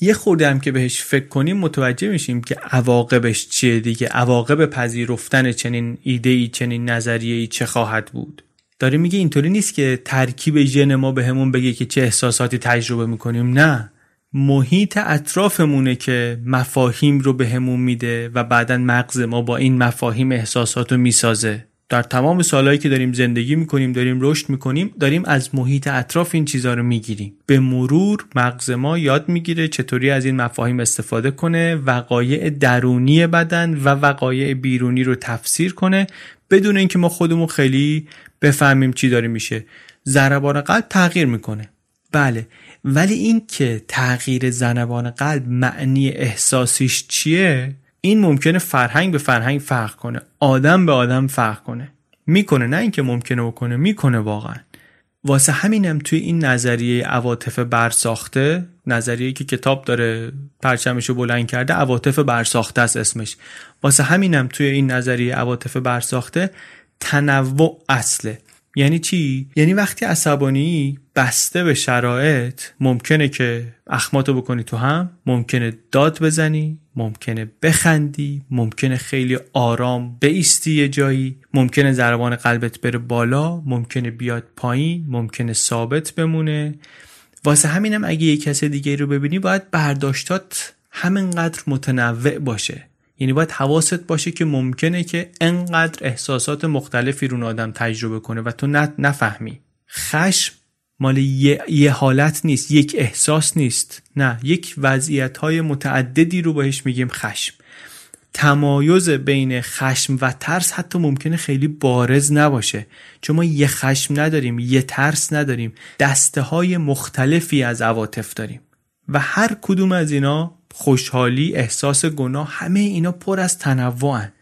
یه خورده هم که بهش فکر کنیم متوجه میشیم که عواقبش چیه دیگه. عواقب پذیرفتن چنین ایده‌ای، چنین نظریه‌ای چه خواهد بود. داره میگه اینطوری نیست که ترکیب ژن ما بهمون بگه که چه احساساتی تجربه میکنیم. نه، محیط اطرافمونه که مفاهیم رو بهمون میده و بعداً مغز ما با این مفاهیم احساساتو میسازه. در تمام سالهایی که داریم زندگی میکنیم، داریم رشد میکنیم، داریم از محیط اطراف این چیزا رو میگیریم. به مرور مغز ما یاد میگیره چطوری از این مفاهیم استفاده کنه، وقایع درونی بدن و وقایع بیرونی رو تفسیر کنه بدون اینکه ما خودمون خیلی بفهمیم چی داره میشه. ضربان قلب تغییر میکنه، بله، ولی این که تغییر ضربان قلب معنی احساسیش چیه، این ممکنه فرهنگ به فرهنگ فرق کنه، آدم به آدم فرق کنه. میکنه، نه اینکه ممکنه بکنه، میکنه واقعا. واسه همینم توی این نظریه عواطف برساخته، نظریه‌ای که کتاب داره پرچمشو بلند کرده، عواطف برساخته است اسمش. واسه همینم توی این نظریه عواطف برساخته تنوع اصله. یعنی چی؟ یعنی وقتی عصبانی، بسته به شرایط، ممکنه که اخماتو بکنی تو هم، ممکنه داد بزنی، ممکنه بخندی، ممکنه خیلی آرام بایستی یه جایی، ممکنه ضربان قلبت بره بالا، ممکنه بیاد پایین، ممکنه ثابت بمونه. واسه همینم اگه یک کس دیگه رو ببینی باید برداشتات همینقدر متنوع باشه. یعنی باید حواست باشه که ممکنه که انقدر احساسات مختلفی رو آدم تجربه کنه و تو نفهمی. خشم مال یه حالت نیست، یک احساس نیست، نه، یک وضعیت‌های متعددی رو بهش میگیم خشم. تمایز بین خشم و ترس حتی ممکنه خیلی بارز نباشه، چون ما یه خشم نداریم، یه ترس نداریم، دسته‌های مختلفی از عواطف داریم و هر کدوم از اینا، خوشحالی، احساس گناه، همه اینا پر از تنوعن.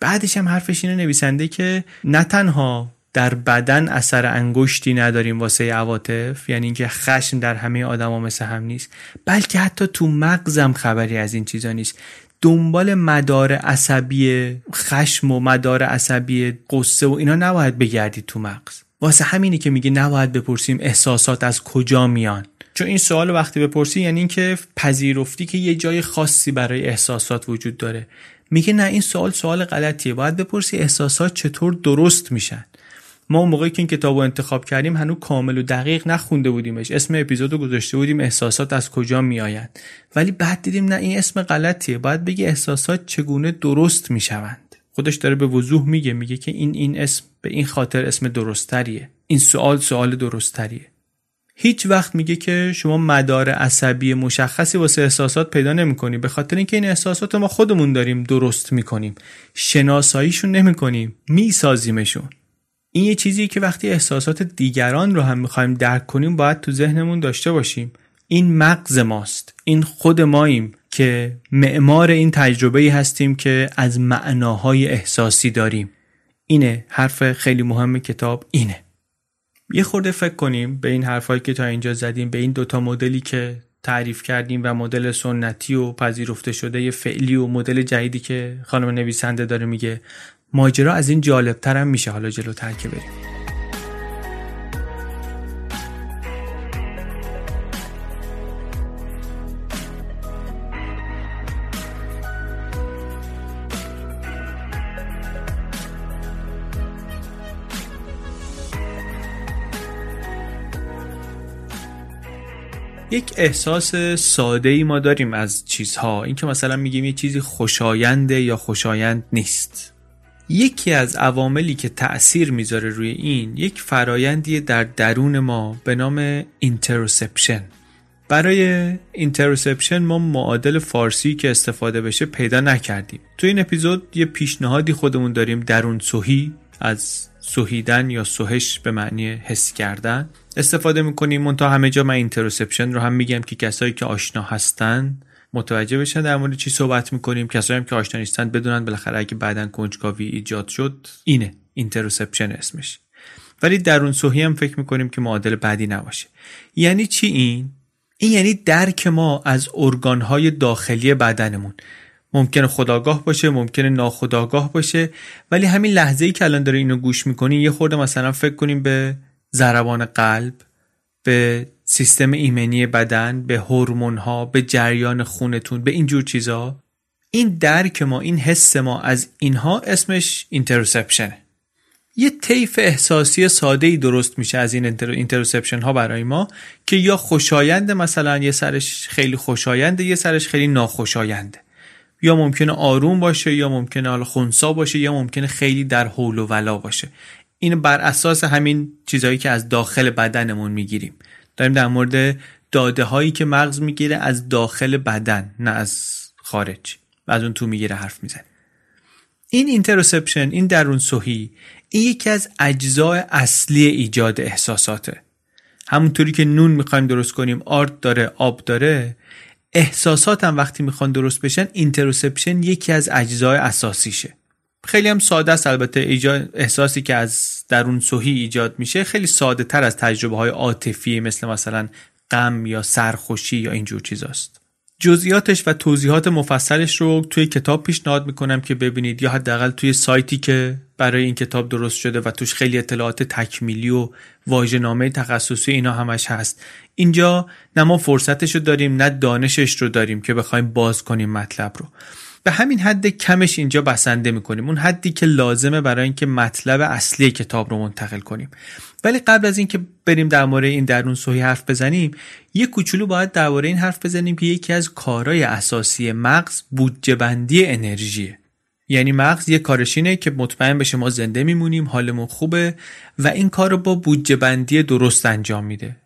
بعدش هم حرفش اینه نویسنده که نه تنها در بدن اثر انگشتی نداریم واسه عواطف، یعنی اینکه خشم در همه آدما مثل هم نیست، بلکه حتی تو مغزم خبری از این چیزا نیست. دنبال مدار عصبی خشم و مدار عصبی غصه و اینا نباید بگردی تو مغز. واسه همینه که میگه نباید بپرسیم احساسات از کجا میان، چون این سوال وقتی بپرسی یعنی این که پذیرفتی که یه جای خاصی برای احساسات وجود داره. میگه نه، این سوال غلطیه، باید بپرسی احساسات چطور درست میشن. ما اون موقعی که این کتابو انتخاب کردیم هنوز کامل و دقیق نخونده بودیمش، اسم اپیزودو گذاشته بودیم احساسات از کجا میآیند، ولی بعد دیدیم نه، این اسم غلطیه، باید بگی احساسات چگونه درست میشوند. خودش داره به وضوح میگه که این اسم به این خاطر اسم درستریه، این سوال درستریه. هیچ وقت میگه که شما مدار عصبی مشخصی واسه احساسات پیدا نمی‌کنی، به خاطر اینکه این احساسات ما خودمون داریم درست می‌کنیم، شناساییشون نمی‌کنیم، میسازیمشون. این یه چیزیه که وقتی احساسات دیگران رو هم می‌خوایم درک کنیم باید تو ذهنمون داشته باشیم. این مغز ماست، این خود ماییم که معمار این تجربه‌ای هستیم که از معناهای احساسی داریم. اینه حرف خیلی مهم کتاب، اینه. یه خورده فکر کنیم به این حرفایی که تا اینجا زدیم، به این دوتا مدلی که تعریف کردیم و مدل سنتی و پذیرفته شده فعلی و مدل جدیدی که خانم نویسنده داره میگه. ماجرا از این جالب‌تر هم میشه حالا جلوتر که بریم. یک احساس ساده‌ای ما داریم از چیزها، این که مثلا میگیم یه چیزی خوشاینده یا خوشایند نیست. یکی از عواملی که تأثیر میذاره روی این، یک فرایندی در درون ما به نام اینتروسپشن. برای اینتروسپشن ما معادل فارسی که استفاده بشه پیدا نکردیم. تو این اپیزود یه پیشنهادی خودمون داریم، درون‌سوهی، از سوهیدن یا سوهش به معنی حس کردن استفاده میکنیم. منتها همه جا من اینترسپشن رو هم میگم که کسایی که آشنا هستن متوجه بشن در مورد چی صحبت میکنیم، کسایی هم که آشنا نیستن بدونن بالاخره اگه بعدن کنجکاوی ایجاد شد اینه اینترسپشن اسمش. ولی درون سوهی هم فکر میکنیم که معادل بعدی نباشه. یعنی چی این یعنی درک ما از ارگان‌های داخلی بدنمون. ممکنه خودآگاه باشه، ممکنه ناخودآگاه باشه، ولی همین لحظه‌ای که الان داره اینو گوش می‌کنی یه خورده مثلا فکر کنیم به ضربان قلب، به سیستم ایمنی بدن، به هورمون‌ها، به جریان خونتون، به این جور چیزا. این درک ما، این حس ما از اینها اسمش اینترسپشنه. یه طیف احساسی ساده‌ای درست میشه از این اینترسپشن ها برای ما که یا خوشاینده، مثلا یه سرش خیلی خوشاینده، یه سرش خیلی ناخوشاینده، یا ممکنه آروم باشه، یا ممکنه حالا خنثا باشه، یا ممکنه خیلی در حول و ولا باشه. این بر اساس همین چیزایی که از داخل بدنمون میگیریم. داریم در مورد داده هایی که مغز میگیره از داخل بدن، نه از خارج و از اون تو میگیره حرف میزنه. این اینترسپشن، این درون سوهی، این یکی از اجزای اصلی ایجاد احساساته. همونطوری که نون میخوایم درست کنیم آرد داره، آب داره، احساسات هم وقتی میخوان درست بشن اینترسپشن یکی از اجزای اساسیشه. خیلی هم ساده است. البته احساسی که از درون سوهی ایجاد میشه خیلی ساده تر از تجربه های عاطفی مثل مثلا غم یا سرخوشی یا اینجور چیزاست. جزئیاتش و توضیحات مفصلش رو توی کتاب پیشنهاد میکنم که ببینید، یا حداقل توی سایتی که برای این کتاب درست شده و توش خیلی اطلاعات تکمیلی و واژه‌نامه تخصصی اینا همش هست. اینجا نه ما فرصتش رو داریم نه دانشش رو داریم که بخوایم باز کنیم مطلب رو. به همین حد کمش اینجا بسنده میکنیم، اون حدی که لازمه برای اینکه مطلب اصلی کتاب رو منتقل کنیم. ولی قبل از اینکه بریم در مورد این درون سوهی حرف بزنیم، یه کوچولو باید درباره این حرف بزنیم که یکی از کارهای اساسی مغز بودجه بندی انرژیه. یعنی مغز یه کارشینه که مطمئن بشه ما زنده میمونیم، حالمون خوبه و این کار رو با بودجه بندی درست انجام میده.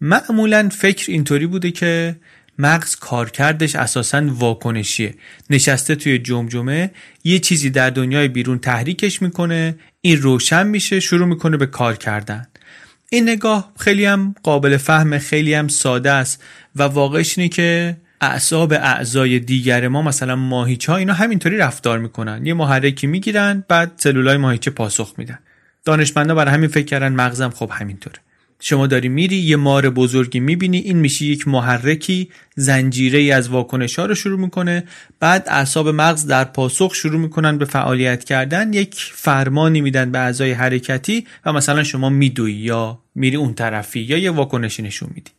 معمولا فکر اینطوری بوده که مغز کارکردش اساساً واکنشیه. نشسته توی جمجمه، یه چیزی در دنیای بیرون تحریکش میکنه، این روشن میشه، شروع میکنه به کار کردن. این نگاه خیلی هم قابل فهمه، خیلی هم ساده است و واقعش اینه که اعصاب اعضای دیگر ما مثلا ماهیچه‌ها اینا همینطوری رفتار میکنن. یه محرکی میگیرن بعد سلولای ماهیچه پاسخ میدن. دانشمندا برای همین فکر کردن مغزم خب همینطوره. شما داری میری یه مار بزرگی میبینی، این میشه یک محرکی، زنجیره‌ای از واکنش‌ها رو شروع میکنه، بعد اعصاب مغز در پاسخ شروع میکنن به فعالیت کردن، یک فرمانی میدن به اعضای حرکتی و مثلا شما میدوی یا میری اون طرفی یا یه واکنشی نشون میدی.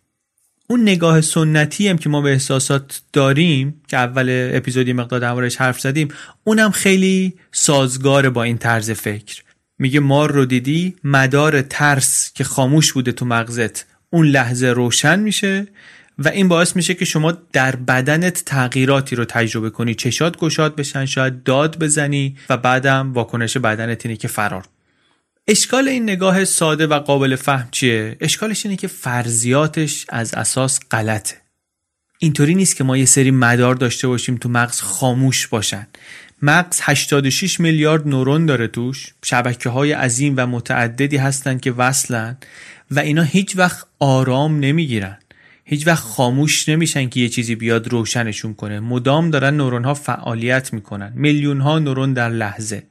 اون نگاه سنتی هم که ما به احساسات داریم که اول اپیزودی مقدار دربارش حرف زدیم، اونم خیلی سازگار با این طرز فکر. میگه مار رو دیدی، مدار ترس که خاموش بوده تو مغزت اون لحظه روشن میشه و این باعث میشه که شما در بدنت تغییراتی رو تجربه کنی، چشات گشاد بشن، شاید داد بزنی و بعدم واکنش بدنت اینه که فرار. اشکال این نگاه ساده و قابل فهم چیه؟ اشکالش اینه که فرضیاتش از اساس غلطه. اینطوری نیست که ما یه سری مدار داشته باشیم تو مغز خاموش باشن. مغز 86 میلیارد نورون داره توش، شبکه‌های عظیم و متعددی هستن که وصلن و اینا هیچ وقت آرام نمیگیرن، هیچ وقت خاموش نمیشن که یه چیزی بیاد روشنشون کنه. مدام دارن نورون‌ها فعالیت میکنن، میلیون‌ها نورون در لحظه.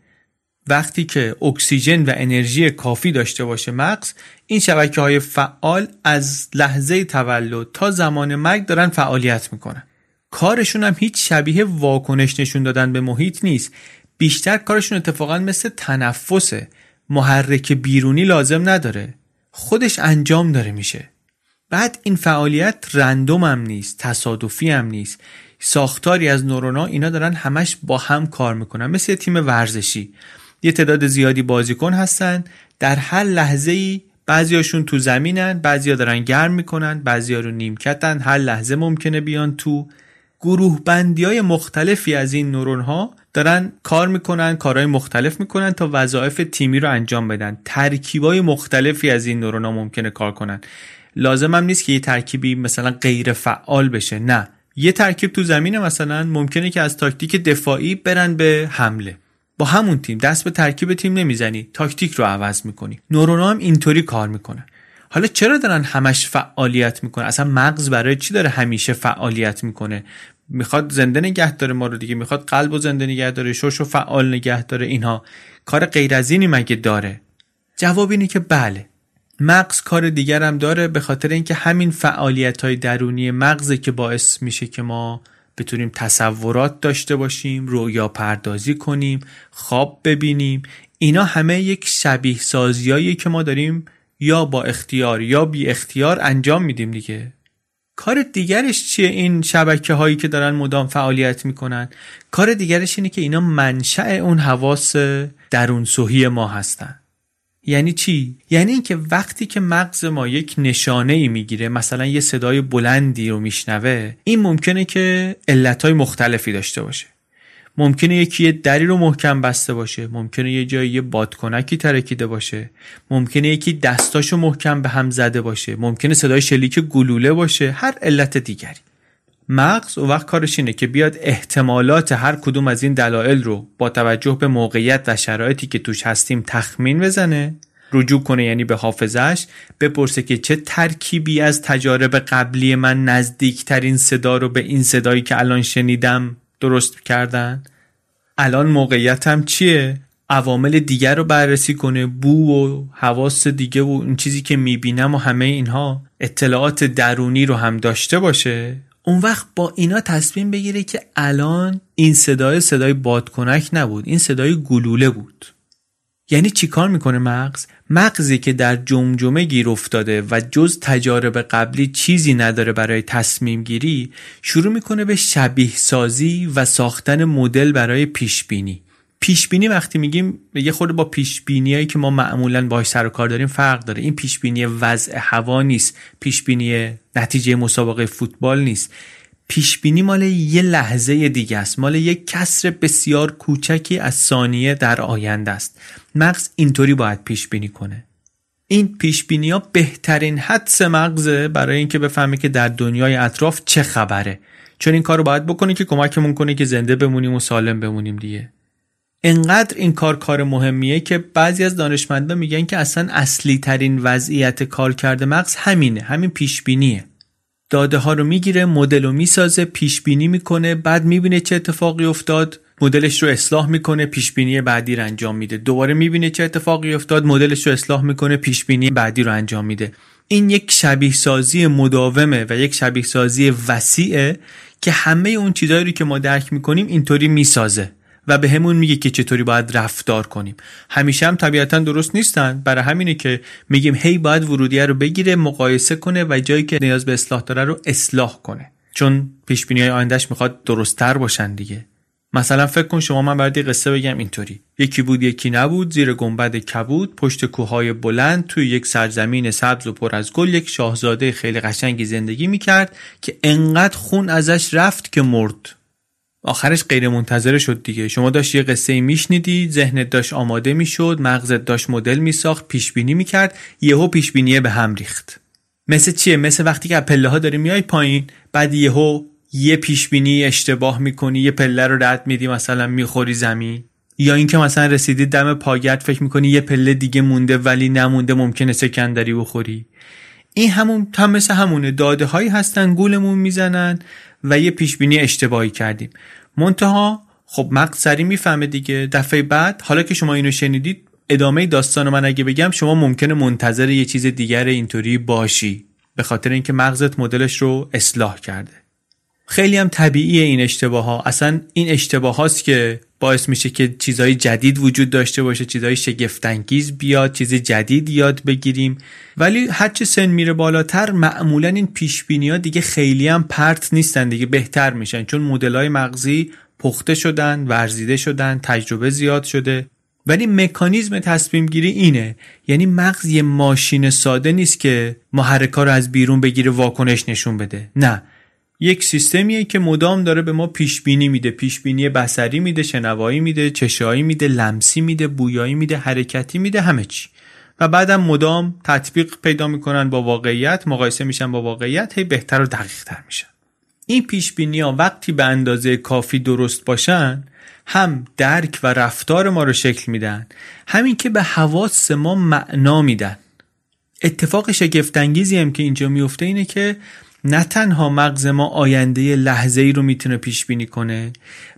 وقتی که اکسیژن و انرژی کافی داشته باشه مغز، این شبکه‌های فعال از لحظه تولد تا زمان مرگ دارن فعالیت میکنن. کارشون هم هیچ شبیه واکنش نشون دادن به محیط نیست. بیشتر کارشون اتفاقا مثل تنفسه. محرک بیرونی لازم نداره، خودش انجام داره میشه. بعد این فعالیت رندوم هم نیست، تصادفی هم نیست. ساختاری از نورونا اینا دارن همش با هم کار میکنن، مثل تیم ورزشی. یه تعداد زیادی بازیکن هستن، در هر لحظه‌ای بعضیاشون تو زمینن، بعضیا دارن گرم میکنن، بعضیا رو نیمکتن، هر لحظه ممکنه بیان تو. گروه بندی های مختلفی از این نورون ها دارن کار میکنن، کارهای مختلف میکنن تا وظایف تیمی رو انجام بدن. ترکیبای مختلفی از این نورون ها ممکنه کار کنن. لازم هم نیست که یه ترکیبی مثلا غیر فعال بشه، نه. یه ترکیب تو زمین مثلا ممکنه که از تاکتیک دفاعی برن به حمله. با همون تیم دست به ترکیب تیم نمیزنی، تاکتیک رو عوض میکنی. نورونا هم اینطوری کار میکنن. حالا چرا دارن همش فعالیت میکنن؟ اصلا مغز برای چی داره همیشه فعالیت میکنه؟ میخواد زنده نگه داره ما رو دیگه، میخواد قلبو زنده نگه داره، شوشو فعال نگه داره. اینها کار غیر از اینی مگه داره؟ جواب اینه که بله، مغز کار دیگر هم داره، به خاطر اینکه همین فعالیت‌های درونی مغزه که باعث میشه که ما بتونیم تصورات داشته باشیم، رویا پردازی کنیم، خواب ببینیم. اینا همه یک شبیه سازیایی که ما داریم یا با اختیار یا بی اختیار انجام میدیم دیگه. کار دیگرش چیه این شبکه هایی که دارن مدام فعالیت میکنن؟ کار دیگرش اینه که اینا منشأ اون حواس درون سوهی ما هستن. یعنی چی؟ یعنی اینکه وقتی که مغز ما یک نشانه‌ای میگیره، مثلا یه صدای بلندی رو میشنوه، این ممکنه که علتهای مختلفی داشته باشه. ممکنه یکی یه دری رو محکم بسته باشه، ممکنه یه جایی یه بادکنکی ترکیده باشه، ممکنه یکی دستاشو محکم به هم زده باشه، ممکنه صدای شلیک گلوله باشه، هر علت دیگری. مغز اون وقت کارش اینه که بیاد احتمالات هر کدوم از این دلایل رو با توجه به موقعیت و شرایطی که توش هستیم تخمین بزنه، رجوع کنه یعنی به حافظش، بپرسه که چه ترکیبی از تجارب قبلی من نزدیکترین صدا رو به این صدایی که الان شنیدم درست کردن، الان موقعیتم چیه، عوامل دیگر رو بررسی کنه، بو و حواس دیگه و این چیزی که میبینم و همه اینها، اطلاعات درونی رو هم داشته باشه. اون وقت با اینا تصمیم بگیره که الان این صدای بادکنک نبود، این صدای گلوله بود. یعنی چی کار میکنه مغز؟ مغزی که در جمجمه گیر افتاده و جز تجارب قبلی چیزی نداره برای تصمیم گیری، شروع میکنه به شبیه سازی و ساختن مدل برای پیشبینی. پیشبینی وقتی میگیم یه خورده با پیشبینیایی که ما معمولاً باهاش سر و کار داریم فرق داره. این پیشبینی وضع هوا نیست، پیشبینی نتیجه مسابقه فوتبال نیست. پیشبینی مال یه لحظه دیگه است، مال یک کسر بسیار کوچکی از ثانیه در آینده است. مغز اینطوری باید پیشبینی کنه. این پیشبینی‌ها بهترین حدس مغزه برای اینکه بفهمه که در دنیای اطراف چه خبره. چون این کارو باید بکنه که کمکمون کنه که زنده بمونیم و سالم بمونیم دیگه. انقدر این کار مهمیه که بعضی از دانشمندا میگن که اصلا اصلی ترین وضعیت کارکرد مغز همینه، همین پیشبینیه. داده ها رو میگیره، مدل رو میسازه، پیشبینی میکنه، بعد میبینه چه اتفاقی افتاد، مدلش رو اصلاح میکنه، پیشبینی بعدی رو انجام میده. دوباره میبینه چه اتفاقی افتاد، مدلش رو اصلاح میکنه، پیشبینی بعدی رو انجام میده. این یک شبیه سازی مداومه و یک شبیه سازی وسیعه که همه اون چیزایی رو که ما درک میکنیم اینطوری میسازه و به همون میگه که چطوری باید رفتار کنیم. همیشه هم طبیعتا درست نیستن، برای همینه که میگیم هی باید ورودیه رو بگیره، مقایسه کنه و جایی که نیاز به اصلاح داره رو اصلاح کنه، چون پیش بینی های آیندهش میخواد درست‌تر باشن دیگه. مثلا فکر کن شما، من برات قصه بگم اینطوری: یکی بود یکی نبود، زیر گنبد کبود، پشت کوههای بلند، توی یک سرزمین سبز و پر از گل، یک شاهزاده خیلی قشنگی زندگی میکرد که انقدر خون ازش رفت که مرد. آخرش غیر منتظره شد دیگه. شما داشت یه قصه میشنیدی، ذهنت داشت آماده میشد، مغزت داشت مدل میساخت، پیش بینی میکرد، یهو پیش بینیه به هم ریخت. مثل چیه؟ مثل وقتی که پله ها داری میای پایین، بعد یهو یه پیش بینی اشتباه میکنی، یه پله رو رد میدی، مثلا میخوری زمین. یا اینکه مثلا رسیدی دم پاگرد، فکر میکنی یه پله دیگه مونده ولی نمونده، ممکنه سکندری بخوری. این همون مثل همونه، داده هایی هستن گولمون میزنن و یه پیش بینی اشتباهی کردیم. منتها خب مغز سری میفهمه دیگه. دفعه بعد، حالا که شما اینو شنیدید، ادامه داستان من اگه بگم شما ممکنه منتظر یه چیز دیگر اینطوری باشی، به خاطر اینکه مغزت مدلش رو اصلاح کرده. خیلی هم طبیعیه این اشتباه ها. اصلا این اشتباه هاست که باعث میشه که چیزهای جدید وجود داشته باشه، چیزهای شگفت‌انگیز بیاد، چیز جدید یاد بگیریم. ولی هرچه سن میره بالاتر، معمولا این پیشبینی‌ها دیگه خیلی هم پرت نیستن دیگه، بهتر میشن، چون مدل‌های مغزی پخته شدن، ورزیده شدن، تجربه زیاد شده. ولی مکانیزم تصمیم گیری اینه، یعنی مغز یه ماشین ساده نیست که محرک‌ها رو از بیرون بگیره، واکنش نشون بده. نه، یک سیستمیه که مدام داره به ما پیشبینی میده، پیشبینی بصری میده، شنوایی میده، چشایی میده، لمسی میده، بویایی میده، حرکتی میده، همه چی. و بعدم مدام تطبیق پیدا میکنن با واقعیت، مقایسه میشن با واقعیت، هی بهتر و دقیق تر میشن. این پیشبینی ها وقتی به اندازه کافی درست باشن، هم درک و رفتار ما رو شکل میدن، همین که به حواس ما معنا میدن. اتفاق شگفت انگیزی هم که اینجا میفته اینه که نه تنها مغز ما آینده لحظه‌ای رو میتونه پیش بینی کنه،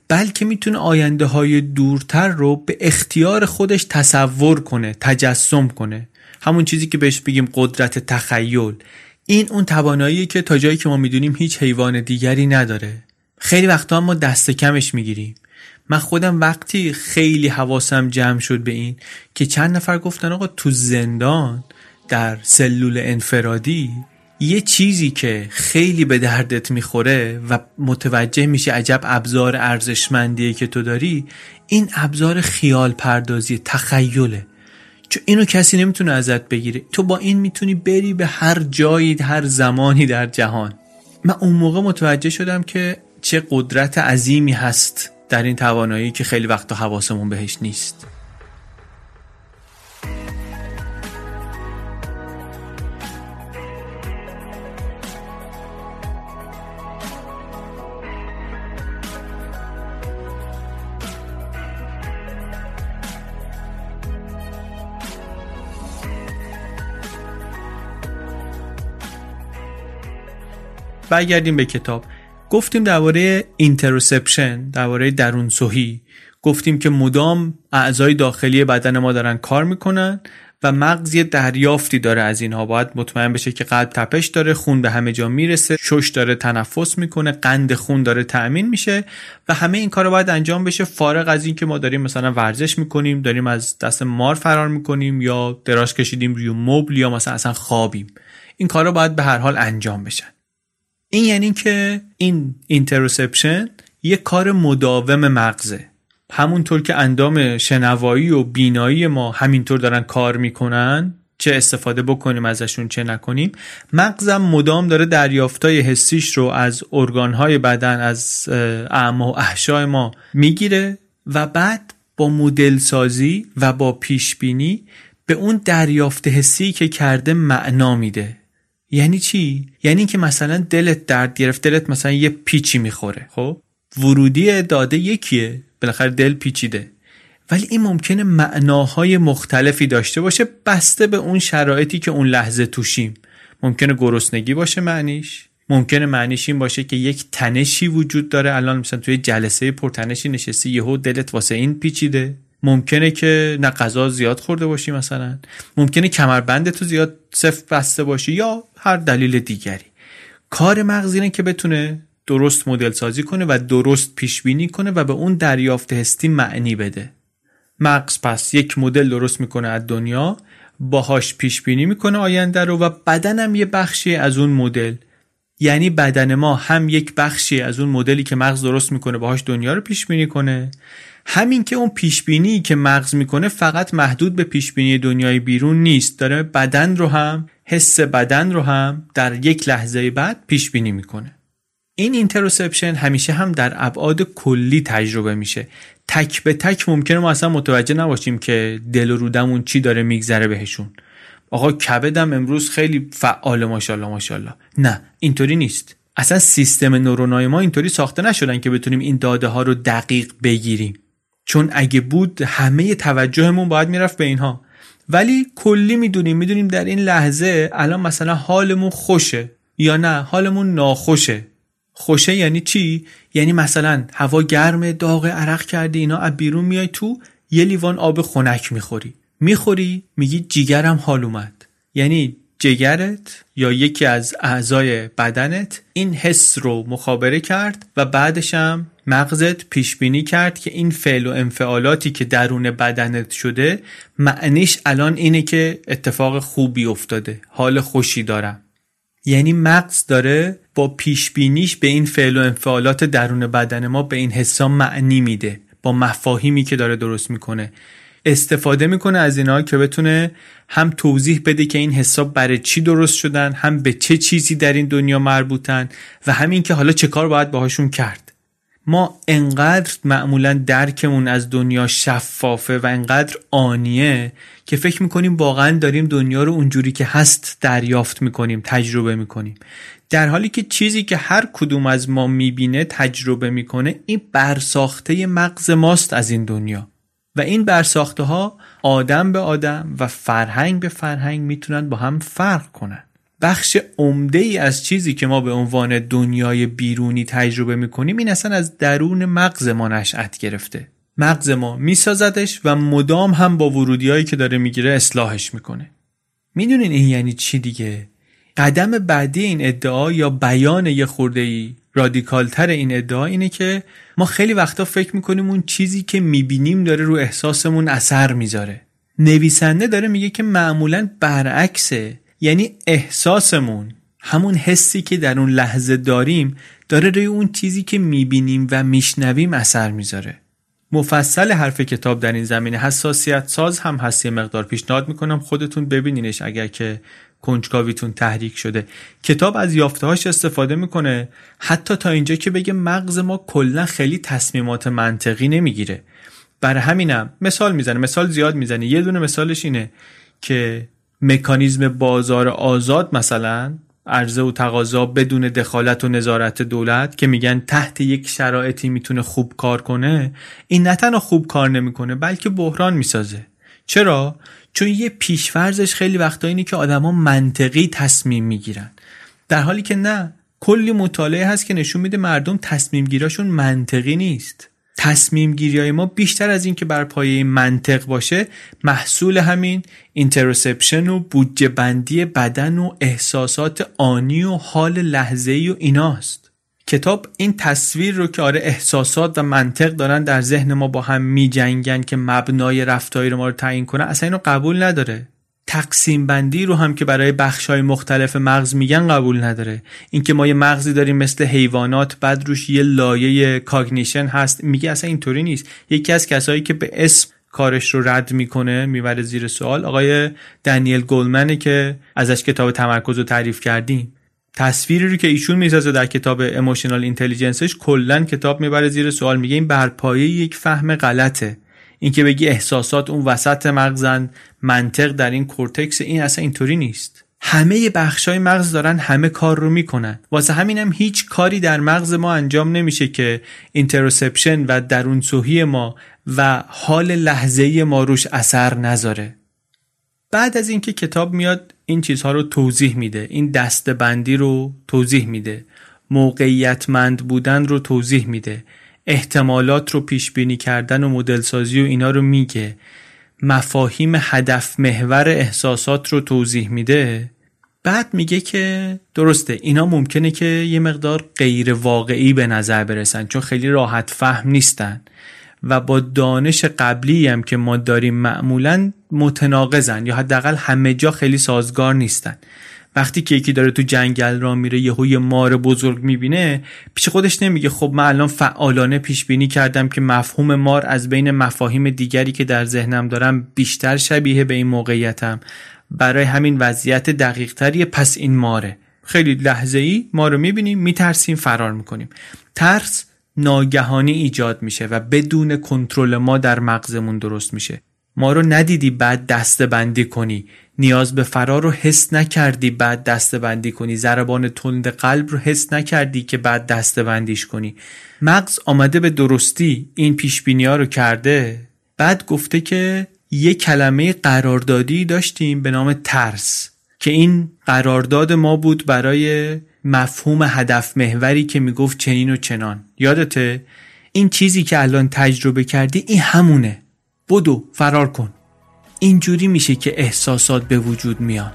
بلکه میتونه آینده های دورتر رو به اختیار خودش تصور کنه، تجسم کنه. همون چیزی که بهش بگیم قدرت تخیل. این اون تواناییه که تا جایی که ما میدونیم هیچ حیوان دیگری نداره. خیلی وقتا ما دست کمش میگیریم. من خودم وقتی خیلی حواسم جمع شد به این که چند نفر گفتن آقا تو زندان در سلول انفرادی یه چیزی که خیلی به دردت میخوره و متوجه میشه عجب ابزار ارزشمندیه که تو داری، این ابزار خیال پردازی، تخیله، چون اینو کسی نمیتونه ازت بگیره. تو با این میتونی بری به هر جایی، هر زمانی در جهان. من اون موقع متوجه شدم که چه قدرت عظیمی هست در این توانایی که خیلی وقتا حواسمون بهش نیست. برگردیم به کتاب. گفتیم درباره اینترسپشن، درباره درونسویی، گفتیم که مدام اعضای داخلی بدن ما دارن کار میکنن و مغز یه دریافتی داره از اینها. باید مطمئن بشه که قلب تپش داره، خون به همه جا میرسه، شش داره تنفس میکنه، قند خون داره تأمین میشه و همه این کارا باید انجام بشه، فارغ از این که ما داریم مثلا ورزش میکنیم، داریم از دست مار فرار میکنیم یا دراز کشیدیم روی مبل یا مثلا اصلا خوابیم. این کارا باید به هر حال انجام بشن. این یعنی که این اینترسپشن یه کار مداوم مغزه. همونطور که اندام شنوایی و بینایی ما همینطور دارن کار میکنن، چه استفاده بکنیم ازشون چه نکنیم، مغزم مدام داره دریافتای حسیش رو از ارگانهای بدن، از اعما و احشای ما میگیره و بعد با مدل سازی و با پیش بینی به اون دریافت حسی که کرده معنا میده. یعنی چی؟ یعنی که مثلا دلت درد گرفت، دلت مثلا یه پیچی میخوره. خب ورودی داده یکیه، بالاخره دل پیچیده، ولی این ممکنه معناهای مختلفی داشته باشه بسته به اون شرایطی که اون لحظه توشیم. ممکنه گرسنگی باشه معنیش، ممکنه معنیش این باشه که یک تنشی وجود داره، الان مثلا توی جلسه پرتنشی نشستی یهو دلت واسه این پیچیده. ممکنه که نه غذا زیاد خورده باشی، مثلا ممکنه کمربند تو زیاد سفت بسته باشی یا هر دلیل دیگری. کار مغز اینه که بتونه درست مدل سازی کنه و درست پیش بینی کنه و به اون دریافت حسی معنی بده. مغز پس یک مدل درست میکنه از دنیا، باهاش پیش بینی میکنه آینده رو و بدنم یه بخشی از اون مدل، یعنی بدن ما هم یک بخشی از اون مدلی که مغز درست میکنه باهاش دنیا رو پیش بینی کنه. همین که اون پیش بینی که مغز میکنه فقط محدود به پیش بینی دنیای بیرون نیست، داره بدن رو هم، حس بدن رو هم در یک لحظه بعد پیش بینی میکنه. این اینترسپشن همیشه هم در ابعاد کلی تجربه میشه. تک به تک ممکنه ما اصلا متوجه نباشیم که دل و رودمون چی داره میگذره بهشون. آقا کبدم امروز خیلی فعال، ماشاءالله ماشاءالله. نه، اینطوری نیست. اصلا سیستم نورونای ما اینطوری ساخته نشدن که بتونیم این داده ها رو دقیق بگیریم. چون اگه بود همه توجهمون باید میرفت به اینها. ولی کلی میدونیم در این لحظه الان مثلا حالمون خوشه یا نه، حالمون ناخوشه. خوشه یعنی چی؟ یعنی مثلا هوا گرمه، داغ، عرق کردی، اینا از بیرون میای تو، یه لیوان آب خنک میخوری میگی جیگرم حال اومد. یعنی جگرت یا یکی از اعضای بدنت این حس رو مخابره کرد و بعدش هم مغزت پیش بینی کرد که این فعل و انفعالاتی که درون بدنت شده معنیش الان اینه که اتفاق خوبی افتاده، حال خوشی دارم. یعنی مغز داره با پیش بینیش به این فعل و انفعالات درون بدن ما به این حسا معنی میده، با مفاهیمی که داره درست میکنه استفاده میکنه از اینا که بتونه هم توضیح بده که این حساب برای چی درست شدن، هم به چه چیزی در این دنیا مربوطن و همین که حالا چه کار باید باهاشون کرد. ما انقدر معمولا درکمون از دنیا شفافه و انقدر آنیه که فکر میکنیم واقعا داریم دنیا رو اونجوری که هست دریافت میکنیم، تجربه میکنیم، در حالی که چیزی که هر کدوم از ما میبینه، تجربه میکنه، این برساخته مغز ماست از این دنیا و این برساخته ها آدم به آدم و فرهنگ به فرهنگ میتونن با هم فرق کنن. بخش عمده ای از چیزی که ما به عنوان دنیای بیرونی تجربه میکنیم این اصلا از درون مغز ما نشأت گرفته. مغز ما میسازدش و مدام هم با ورودیایی که داره میگیره اصلاحش میکنه. میدونین این یعنی چی دیگه؟ قدم بعدی این ادعا یا بیان یه خورده‌ای رادیکالتر این ادعا اینه که ما خیلی وقتا فکر میکنیم اون چیزی که میبینیم داره رو احساسمون اثر میذاره. نویسنده داره میگه که معمولاً برعکسه، یعنی احساسمون، همون حسی که در اون لحظه داریم، داره روی اون چیزی که میبینیم و میشنویم اثر میذاره. مفصل حرف کتاب در این زمینه، حساسیت ساز هم هست، یه مقدار پیشنهاد میکنم خودتون ببینینش اگر که کنجکاویتون تحریک شده. کتاب از یافته‌هاش استفاده میکنه حتی تا اینجا که بگه مغز ما کلا خیلی تصمیمات منطقی نمیگیره. برای همینم مثال میزنه، مثال زیاد میزنه. یه دونه مثالش اینه که مکانیزم بازار آزاد، مثلا عرضه و تقاضا بدون دخالت و نظارت دولت، که میگن تحت یک شرایطی میتونه خوب کار کنه، این نه تنها خوب کار نمیکنه بلکه بحران میسازه. چرا؟ چون یه پیش‌فرضش خیلی وقتا اینه که آدما منطقی تصمیم میگیرن، در حالی که نه، کلی مطالعه هست که نشون میده مردم تصمیم گیراشون منطقی نیست. تصمیم گیریای ما بیشتر از این که بر پایه منطق باشه، محصول همین اینترسپشن و بودجه بندی بدن و احساسات آنی و حال لحظه‌ای و ایناست. کتاب این تصویر رو که آره احساسات و منطق دارن در ذهن ما با هم میجنگن که مبنای رفتاری رو ما رو تعیین کنه، اصلا اینو قبول نداره. تقسیم بندی رو هم که برای بخش‌های مختلف مغز میگن قبول نداره. اینکه ما یه مغزی داریم مثل حیوانات، بعد روش یه لایه کاگنیشن هست، میگه اصلا اینطوری نیست. یکی از کسایی که به اسم کارش رو رد میکنه، میبره زیر سوال، آقای دنیل گولمنه که ازش کتاب تمرکز رو تعریف کردیم. تصویری رو که ایشون میسازه در کتاب ایموشنال اینتلیجنسش کلا کتاب میبره زیر سوال، میگه این بر پایه یک فهم غلطه. اینکه بگی احساسات اون وسط مغزن، منطق در این کورتکس، این اصلا اینطوری نیست. همه بخشای مغز دارن همه کار رو میکنن. واسه همینم هیچ کاری در مغز ما انجام نمیشه که اینترسپشن و درونسویی ما و حال لحظه‌ای ما روش اثر نذاره. بعد از اینکه کتاب میاد این چیزها رو توضیح میده، این دسته‌بندی رو توضیح میده، موقعیتمند بودن رو توضیح میده، احتمالات رو پیش بینی کردن و مدل سازی و اینا رو میگه، مفاهیم هدف محور احساسات رو توضیح میده. بعد میگه که درسته اینا ممکنه که یه مقدار غیر واقعی به نظر برسن چون خیلی راحت فهم نیستن و با دانش قبلی هم که ما داریم معمولاً متناقضن یا حداقل همه جا خیلی سازگار نیستن. وقتی که یکی داره تو جنگل راه میره یهو یه مار بزرگ میبینه، پیش خودش نمیگه خب من الان فعالانه پیش بینی کردم که مفهوم مار از بین مفاهیم دیگری که در ذهنم دارم بیشتر شبیه به این موقعیتم، برای همین وضعیت دقیق تریه، پس این ماره. خیلی لحظه‌ای ما رو میبینیم، میترسیم، فرار میکنیم. ترس ناگهانی ایجاد میشه و بدون کنترل ما در مغزمون درست میشه. ما رو ندیدی بعد دسته‌بندی کنی، نیاز به فرار رو حس نکردی بعد دسته‌بندی کنی، ضربان تند قلب رو حس نکردی که بعد دسته‌بندیش کنی. مغز آمده به درستی این پیش‌بینی‌ها رو کرده. بعد گفته که یه کلمه قراردادی داشتیم به نام ترس که این قرارداد ما بود برای مفهوم هدف محوری که میگفت چنین و چنان. یادته؟ این چیزی که الان تجربه کردی این همونه، بدو فرار کن. اینجوری میشه که احساسات به وجود میان.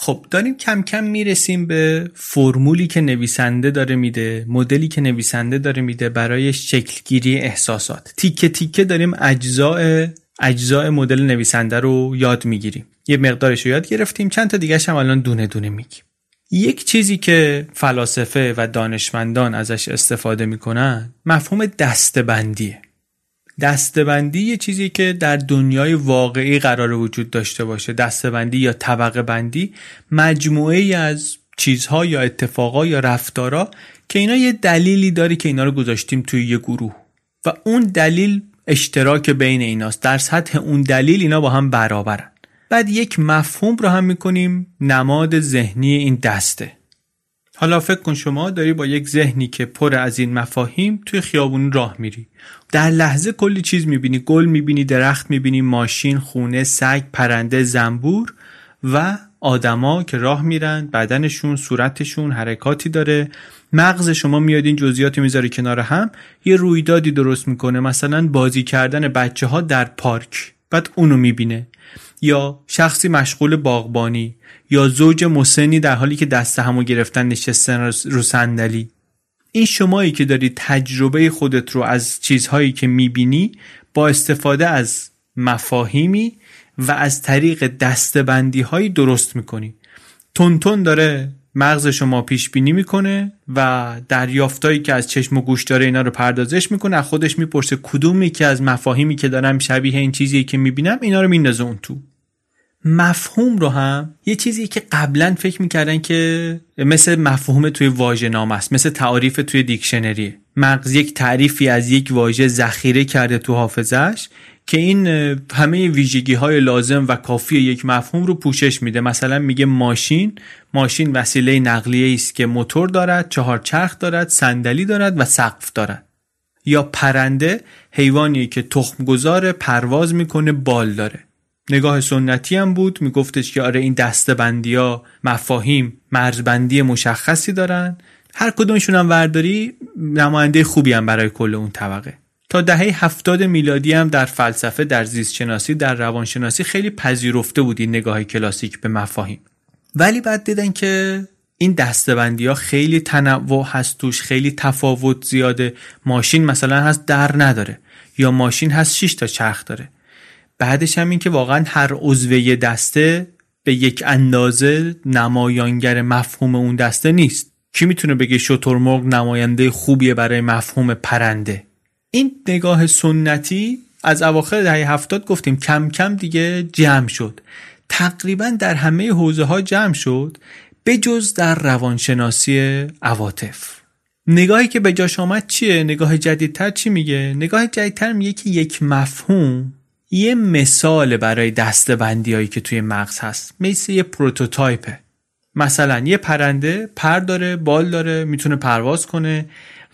خب داریم کم کم میرسیم به فرمولی که نویسنده داره میده، مدلی که نویسنده داره میده برای شکل گیری احساسات. تیکه تیکه داریم اجزاء اجزای مدل نویسنده رو یاد میگیریم. یه مقدارش رو یاد گرفتیم، چند تا دیگه‌ش هم الان دونه دونه میگیم. یک چیزی که فلاسفه و دانشمندان ازش استفاده میکنن مفهوم دسته‌بندیه. دسته‌بندی یه چیزی که در دنیای واقعی قرار وجود داشته باشه. دسته‌بندی یا طبقه بندی مجموعه‌ای از چیزها یا اتفاقا یا رفتارا که اینا یه دلیلی داره که اینا رو گذاشتیم توی یه گروه و اون دلیل اشتراک بین ایناست. در سطح اون دلیل اینا با هم برابرن. بعد یک مفهوم رو هم میکنیم نماد ذهنی این دسته. حالا فکر کن شما داری با یک ذهنی که پر از این مفاهیم توی خیابون راه میری. در لحظه کلی چیز میبینی، گل میبینی، درخت میبینی، ماشین، خونه، سگ، پرنده، زنبور و آدما که راه میرن، بدنشون، صورتشون حرکاتی داره. مغز شما میاد این جزئیات میذاره کنار هم، یه رویدادی درست میکنه، مثلا بازی کردن بچه‌ها در پارک، بعد اونو میبینه، یا شخصی مشغول باغبانی، یا زوج مسنی در حالی که دست همو گرفتن نشستن رو صندلی. این شمایی که داری تجربه خودت رو از چیزهایی که میبینی با استفاده از مفاهیمی و از طریق دستبندی هایی درست میکنی. تونتون داره مغز شما پیش بینی میکنه و دریافتایی که از چشم و گوش داره اینا رو پردازش میکنه، از خودش میپرسه کدومی که از مفاهیمی که دارم شبیه این چیزیه که میبینم، اینا رو میندازه اون تو. مفهوم رو هم یه چیزی که قبلا فکر میکردن که مثل مفهوم توی واژه نامه است، مثل تعاریف توی دیکشنریه. مغز یک تعریفی از یک واژه ذخیره کرده تو حافظش که این همه ویژگی های لازم و کافی یک مفهوم رو پوشش میده. مثلا میگه ماشین وسیله نقلیه است که موتور دارد، 4 چرخ دارد، صندلی دارد و سقف دارد. یا پرنده حیوانی که تخمگذار، پرواز میکنه، بال داره. نگاه سنتی هم بود، میگفتش که آره این دسته‌بندی‌ها مفاهیم مرزبندی مشخصی دارن، هر کدومشون هم ورداری نماینده خوبی هم برای کل اون طبقه. تا دهه 70 میلادی هم در فلسفه، در زیستشناسی، در روانشناسی خیلی پذیرفته بود این نگاه کلاسیک به مفاهیم. ولی بعد دیدن که این دسته‌بندی‌ها خیلی تنوع هست توش، خیلی تفاوت زیاده. ماشین مثلا هست در نداره، یا ماشین هست 6 تا چرخ داره. بعدش هم این که واقعا هر عضوه دسته به یک اندازه نمایانگر مفهوم اون دسته نیست. کی میتونه بگه شترمرغ نماینده خوبیه برای مفهوم پرنده؟ این نگاه سنتی از اواخر دهه 70 گفتیم کم کم دیگه جمع شد، تقریبا در همه حوزه ها جمع شد بجز در روانشناسی عواطف. نگاهی که به جاش آمد چیه؟ نگاه جدیدتر چی میگه؟ نگاه جدیدتر میگه که یک مفهوم یه مثال برای دسته‌بندی هایی که توی مغز هست، مثل یه پروتوتایپه. مثلا یه پرنده پر داره، بال داره، میتونه پرواز کنه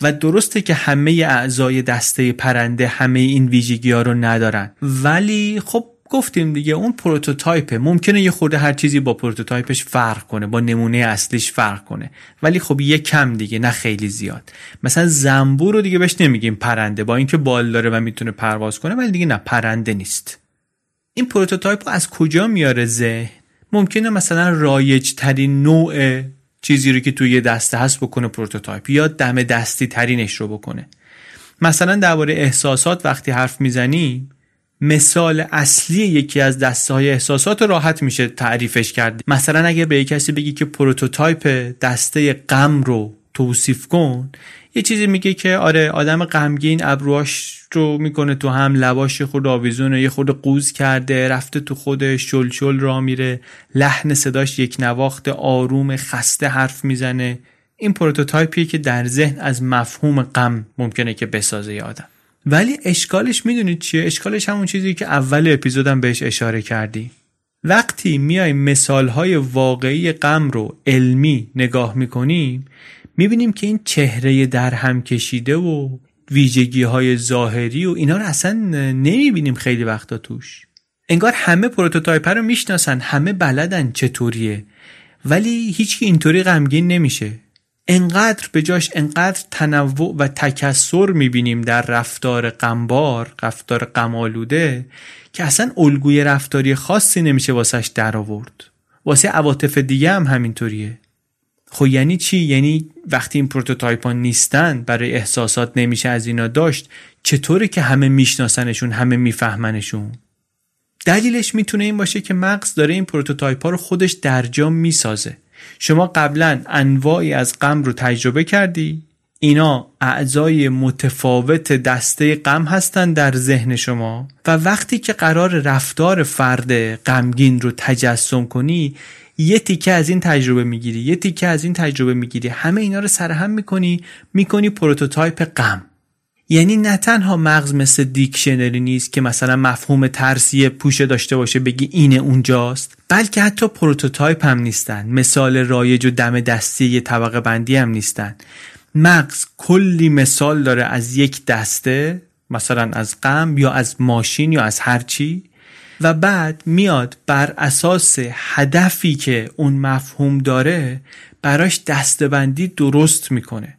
و درسته که همه اعضای دسته پرنده همه این ویژگی ها رو ندارن، ولی خب گفتیم دیگه اون پروتوتایپه، ممکنه یه خورده هر چیزی با پروتوتایپش فرق کنه، با نمونه اصلیش فرق کنه، ولی خب یه کم دیگه، نه خیلی زیاد. مثلا زنبور رو دیگه بهش نمیگیم پرنده، با اینکه بال داره و میتونه پرواز کنه، ولی دیگه نه پرنده نیست. این پروتوتایپ رو از کجا میاره ذهن؟ ممکنه مثلا رایج ترین نوع چیزی رو که توی یه دسته هست بکنه پروتوتایپ، یا دم دستی ترینش رو بکنه. مثلا درباره احساسات وقتی حرف میزنی، مثال اصلی یکی از دسته‌های احساسات راحت میشه تعریفش کرد. مثلا اگه به کسی بگی که پروتوتایپ دسته غم رو توصیف کن، یه چیزی میگه که آره آدم غمگین ابروهاش رو میکنه تو هم، لباش خود آویزونه، یه خود قوز کرده، رفته تو خودش، شلشل راه میره، لحن صداش یک نواخت، آروم، خسته حرف میزنه. این پروتوتایپیه که در ذهن از مفهوم غم ممکنه که بسازه یه آدم. ولی اشکالش میدونید چیه؟ اشکالش همون چیزی که اول اپیزودم بهش اشاره کردی. وقتی میای مثالهای واقعی غم رو علمی نگاه میکنیم، میبینیم که این چهره در هم کشیده و ویژگی‌های ظاهری و اینا رو اصلا نمیبینیم خیلی وقتا توش. انگار همه پروتوتایپ رو میشناسن، همه بلدن چطوریه، ولی هیچکی اینطوری غمگین نمیشه. انقدر به جاش انقدر تنوع و تکثر میبینیم در رفتار غمبار، رفتار غم‌آلوده، که اصلا الگوی رفتاری خاصی نمیشه واسش در آورد. واسه عواطف دیگه هم همینطوریه. خب یعنی چی؟ یعنی وقتی این پروتوتایپ‌ها نیستن، برای احساسات نمیشه از اینا داشت، چطوره که همه میشناسنشون، همه میفهمنشون؟ دلیلش میتونه این باشه که مغز داره این پروتوتایپ ها رو خودش درجا میسازه. شما قبلا انواعی از غم رو تجربه کردی، اینا اعضای متفاوت دسته غم هستن در ذهن شما و وقتی که قرار رفتار فرد غمگین رو تجسم کنی، یه تیکه از این تجربه میگیری، یه تیکه از این تجربه میگیری، همه اینا رو سرهم میکنی پروتوتایپ غم. یعنی نه تنها مغز مثل دیکشنری نیست که مثلا مفهوم ترسیه پوشه داشته باشه بگی اینه اونجاست، بلکه حتی پروتوتایپ هم نیستن، مثال رایج و دم دستی یه طبقه بندی هم نیستن. مغز کلی مثال داره از یک دسته، مثلا از غم یا از ماشین یا از هر چی، و بعد میاد بر اساس هدفی که اون مفهوم داره براش دسته‌بندی درست میکنه.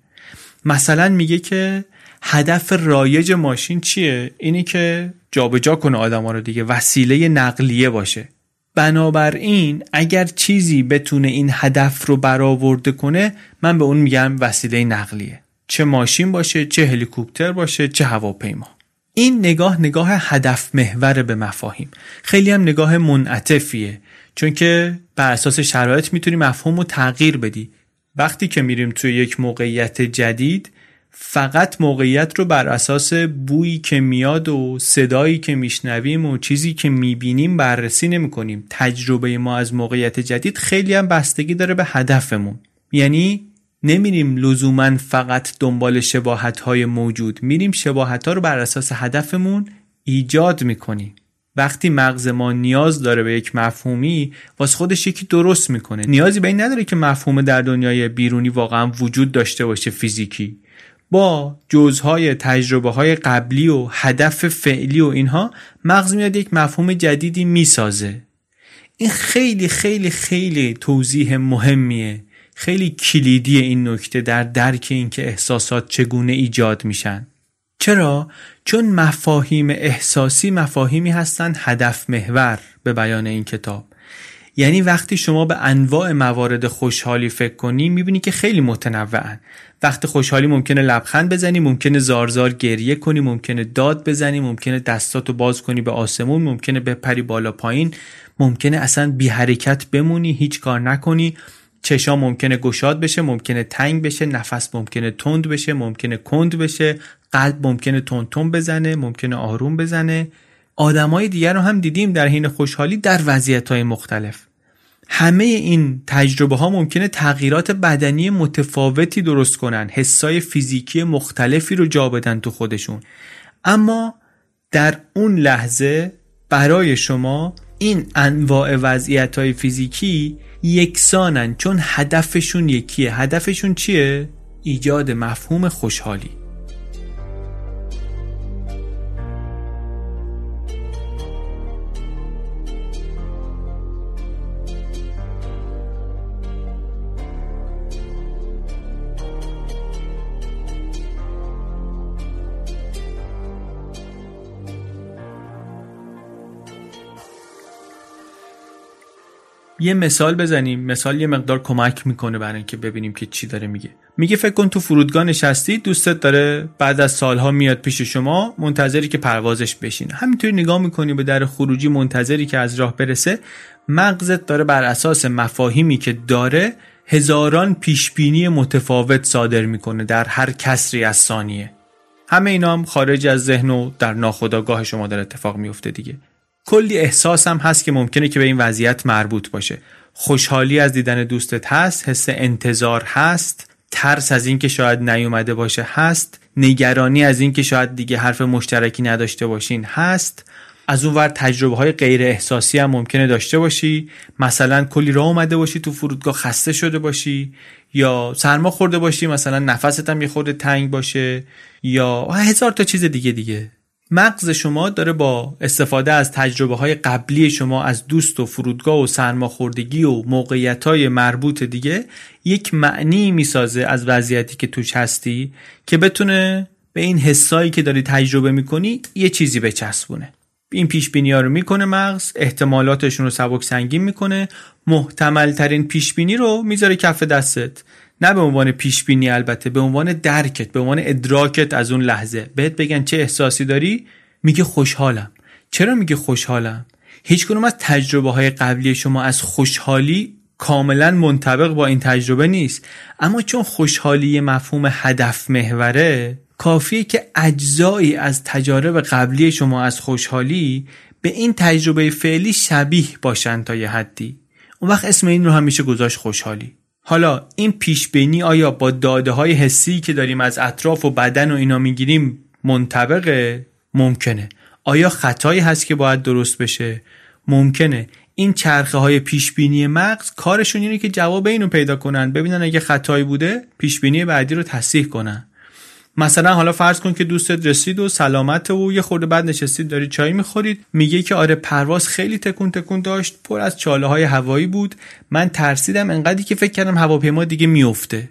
مثلا میگه که هدف رایج ماشین چیه؟ اینی که جابجا کنه آدما رو دیگه، وسیله نقلیه باشه. بنابراین اگر چیزی بتونه این هدف رو برآورده کنه، من به اون میگم وسیله نقلیه. چه ماشین باشه، چه هلیکوپتر باشه، چه هواپیما. این نگاه هدف محور به مفاهیم. خیلی هم نگاه منعطفیه، چون که بر اساس شرایط میتونی مفهوم رو تغییر بدی. وقتی که میریم توی یک موقعیت جدید، فقط موقعیت رو بر اساس بویی که میاد و صدایی که میشنویم و چیزی که میبینیم بررسی نمی‌کنیم. تجربه ما از موقعیت جدید خیلی هم بستگی داره به هدفمون. یعنی نمیریم لزوماً فقط دنبال شباهت‌های موجود، میریم شباهت‌ها رو بر اساس هدفمون ایجاد می‌کنیم. وقتی مغز ما نیاز داره به یک مفهومی، واسه خودش یکی درست می‌کنه. نیازی به این نداره که مفهوم در دنیای بیرونی واقعاً وجود داشته باشه فیزیکی. با جزهای تجربه های قبلی و هدف فعلی و اینها، مغز میاد یک مفهوم جدیدی میسازه. این خیلی خیلی خیلی توضیح مهمیه، خیلی کلیدیه این نکته در درک این که احساسات چگونه ایجاد میشن. چرا؟ چون مفاهیم احساسی مفاهیمی هستن هدف محور به بیان این کتاب. یعنی وقتی شما به انواع موارد خوشحالی فکر کنی، میبینی که خیلی متنوعن. وقت خوشحالی ممکنه لبخند بزنی، ممکنه زارزار گریه کنی، ممکنه داد بزنی، ممکنه دستاتو باز کنی به آسمون، ممکنه بپری بالا پایین، ممکنه اصلا بی حرکت بمونی، هیچ کار نکنی، چشام ممکنه گشاد بشه، ممکنه تنگ بشه، نفس ممکنه تند بشه، ممکنه کند بشه، قلب ممکنه تندتون بزنه، ممکنه آروم بزنه. آدمای دیگر رو هم دیدیم در حین خوشحالی در وضعیت‌های مختلف. همه این تجربه ها ممکنه تغییرات بدنی متفاوتی درست کنن، حسای فیزیکی مختلفی رو جا بدن تو خودشون، اما در اون لحظه برای شما این انواع وضعیت‌های فیزیکی یکسانن، چون هدفشون یکیه. هدفشون چیه؟ ایجاد مفهوم خوشحالی. یه مثال بزنیم، مثال یه مقدار کمک میکنه برای اینکه ببینیم که چی داره میگه. میگه فکر کن تو فرودگاه نشستی، دوستت داره بعد از سالها میاد پیش شما، منتظری که پروازش بشین. همینطوری نگاه میکنی به در خروجی، منتظری که از راه برسه. مغزت داره بر اساس مفاهیمی که داره هزاران پیشبینی متفاوت صادر میکنه در هر کسری از ثانیه. همه اینا هم خارج از ذهن و در ناخودآگاه شما داره اتفاق میفته دیگه. کلی احساس هم هست که ممکنه که به این وضعیت مربوط باشه. خوشحالی از دیدن دوستت هست، حس انتظار هست، ترس از این که شاید نیومده باشه هست، نگرانی از این که شاید دیگه حرف مشترکی نداشته باشین هست. از اون ور تجربه های غیر احساسی هم ممکنه داشته باشی، مثلا کلی راه اومده باشی تو فرودگاه، خسته شده باشی، یا سرما خورده باشی، مثلا نفست هم یه خورده تنگ باشه، یا هزار تا چیز دیگه. مغز شما داره با استفاده از تجربه‌های قبلی شما از دوست و فرودگاه و سرماخوردگی و موقعیت‌های مربوط دیگه یک معنی میسازه از وضعیتی که توش هستی که بتونه به این حسایی که داری تجربه می‌کنی یه چیزی بچسبونه. این پیش‌بینی‌ها رو می‌کنه مغز، احتمالاتشون رو سبک‌سنگین می‌کنه، محتمل‌ترین پیش‌بینی رو می‌ذاره کف دستت. نه به عنوان پیشبینی البته، به عنوان درکت، به عنوان ادراکت از اون لحظه. بهت بگن چه احساسی داری؟ میگه خوشحالم. چرا میگه خوشحالم؟ هیچ کدوم از تجربه‌های قبلی شما از خوشحالی کاملا منطبق با این تجربه نیست، اما چون خوشحالی مفهوم هدف محوره، کافیه که اجزایی از تجارب قبلی شما از خوشحالی به این تجربه فعلی شبیه باشن تا یه حدی. اون وقت اسم این رو هم میشه گذاشت خوشحالی. حالا این پیشبینی آیا با داده های حسی که داریم از اطراف و بدن و اینا میگیریم منطبقه؟ ممکنه. آیا خطایی هست که باید درست بشه؟ ممکنه. این چرخه های پیشبینی مغز کارشون اینه که جواب اینو پیدا کنن، ببینن اگه خطایی بوده پیشبینی بعدی رو تصحیح کنن. مثلا حالا فرض کن که دوستت رسید و سلامت و یه خورده بعد نشستید دارید چای میخورید، میگه که آره پرواز خیلی تکون تکون داشت، پر از چاله های هوایی بود، من ترسیدم انقدری که فکر کردم هواپیما دیگه میفته.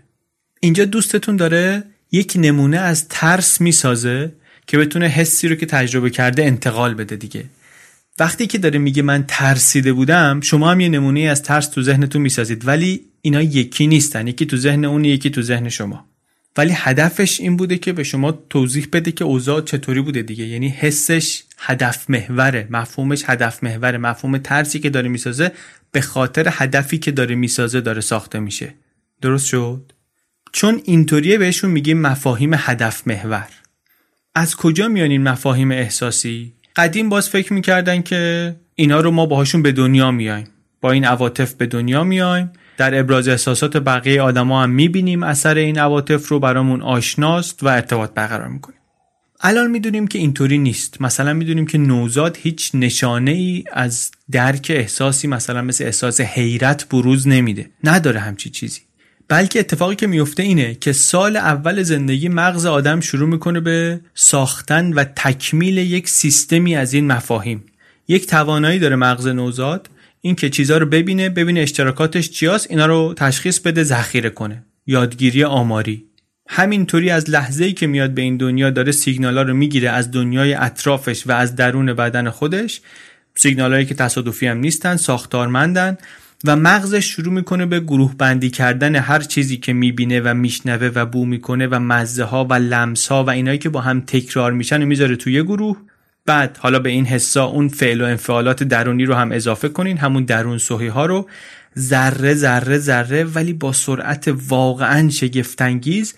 اینجا دوستتون داره یک نمونه از ترس میسازه که بتونه حسی رو که تجربه کرده انتقال بده دیگه. وقتی که داره میگه من ترسیده بودم، شما هم یه نمونه از ترس تو ذهنتون میسازید، ولی اینا یکی نیستن، یکی تو ذهن اون یکی تو ذهن شما. ولی هدفش این بوده که به شما توضیح بده که اوضاع چطوری بوده دیگه. یعنی حسش هدف محوره، مفهومش هدف محوره، مفهوم ترسی که داره میسازه به خاطر هدفی که داره میسازه داره ساخته میشه. درست شد؟ چون اینطوریه بهشون میگیم مفاهیم هدف محور. از کجا میان این مفاهیم احساسی؟ قدیم باز فکر میکردن که اینا رو ما باهاشون به دنیا میایم، با این عواطف به دنیا میایم، در ابراز احساسات بقیه آدما هم میبینیم اثر این عواطف رو، برامون آشناست و ارتباط برقرار میکنیم. الان میدونیم که اینطوری نیست. مثلا میدونیم که نوزاد هیچ نشانه ای از درک احساسی مثلا مثل احساس حیرت بروز نمیده، نداره همچی چیزی. بلکه اتفاقی که میفته اینه که سال اول زندگی مغز آدم شروع میکنه به ساختن و تکمیل یک سیستمی از این مفاهیم. یک توانایی داره مغز نوزاد، این که چیزا رو ببینه اشتراکاتش چیاست، اینا رو تشخیص بده، ذخیره کنه. یادگیری آماری. همینطوری از لحظه‌ای که میاد به این دنیا داره سیگنالا رو میگیره از دنیای اطرافش و از درون بدن خودش، سیگنالایی که تصادفی هم نیستن، ساختارمندن، و مغزش شروع میکنه به گروه بندی کردن هر چیزی که میبینه و میشنوه و بو میکنه و مزه ها و لمس ها و اینایی که با هم تکرار میشن و میذاره توی گروه. بعد حالا به این حسا اون فعل و انفعالات درونی رو هم اضافه کنین، همون درون سوهی ها رو ذره ذره ذره، ولی با سرعت واقعا شگفت انگیز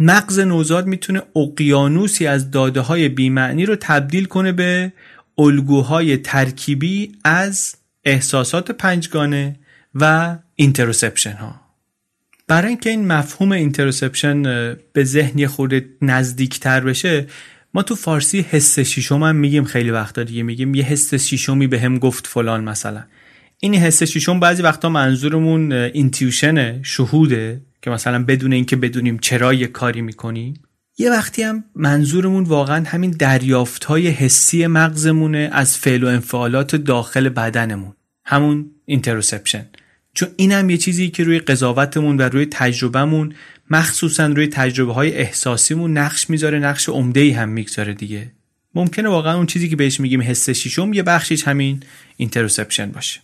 مغز نوزاد میتونه اقیانوسی از داده های بی معنی رو تبدیل کنه به الگوهای ترکیبی از احساسات پنجگانه و اینتروسپشن ها. برای اینکه این مفهوم اینتروسپشن به ذهن خودت نزدیکتر بشه، ما تو فارسی حس ششم هم میگیم خیلی وقتا دیگه، میگیم یه حس ششمی به هم گفت فلان. مثلا این حس ششم بعضی وقتا منظورمون اینتیوشنه، شهوده، که مثلا بدون اینکه بدونیم چرا یه کاری میکنیم. یه وقتی هم منظورمون واقعا همین دریافت‌های حسی مغزمونه از فعل و انفعالات داخل بدنمون، همون اینتروسپشن. چون اینم یه چیزی که روی قضاوتمون و روی تجربهمون، مخصوصا روی تجربه‌های احساسیمون نقش میذاره، نقش عمده‌ای هم میگذاره دیگه. ممکنه واقعا اون چیزی که بهش میگیم حس ششم یه بخشیش همین اینتروسپشن باشه.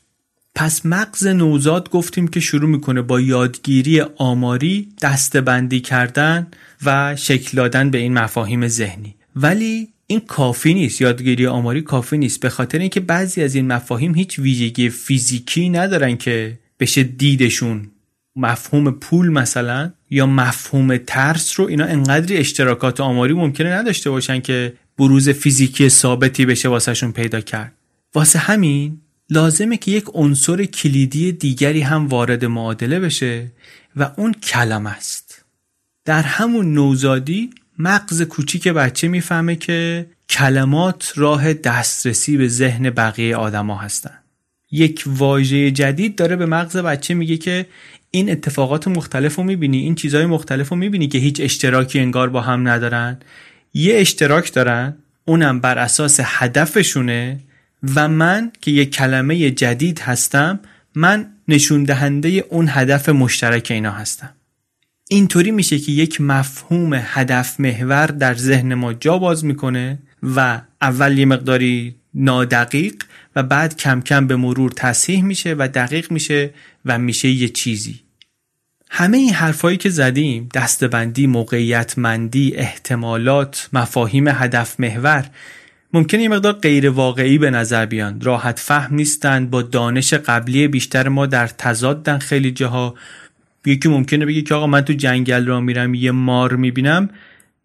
پس مغز نوزاد گفتیم که شروع میکنه با یادگیری آماری، دسته‌بندی کردن و شکل دادن به این مفاهیم ذهنی. ولی این کافی نیست، یادگیری آماری کافی نیست، به خاطر اینکه بعضی از این مفاهیم هیچ ویژگی فیزیکی ندارن که بشه دیدشون. مفهوم پول مثلا یا مفهوم ترس رو اینا انقدری اشتراکات آماری ممکنه نداشته باشن که بروز فیزیکی ثابتی بشه واسهشون پیدا کرد. واسه همین لازمه که یک عنصر کلیدی دیگری هم وارد معادله بشه و اون کلمه است. در همون نوزادی مغز کوچیک بچه میفهمه که کلمات راه دسترسی به ذهن بقیه آدما هستن. یک واژه جدید داره به مغز بچه میگه که این اتفاقات مختلف رو میبینی، این چیزهای مختلف رو میبینی که هیچ اشتراکی انگار با هم ندارن، یه اشتراک دارن، اونم بر اساس هدفشونه و من که یک کلمه جدید هستم، من نشون دهنده اون هدف مشترک اینا هستم. اینطوری میشه که یک مفهوم هدف محور در ذهن ما جا باز میکنه و اول یه مقداری نادقیق و بعد کم کم به مرور تصحیح میشه و دقیق میشه و میشه یه چیزی. همه این حرفایی که زدیم، دستبندی، موقعیتمندی، احتمالات، مفاهیم هدف محور، ممکنه یه مقدار غیر واقعی به نظر بیان، راحت فهم نیستن، با دانش قبلی بیشتر ما در تضادن خیلی جاها. یکی ممکنه بگه که آقا من تو جنگل را میرم یه مار میبینم،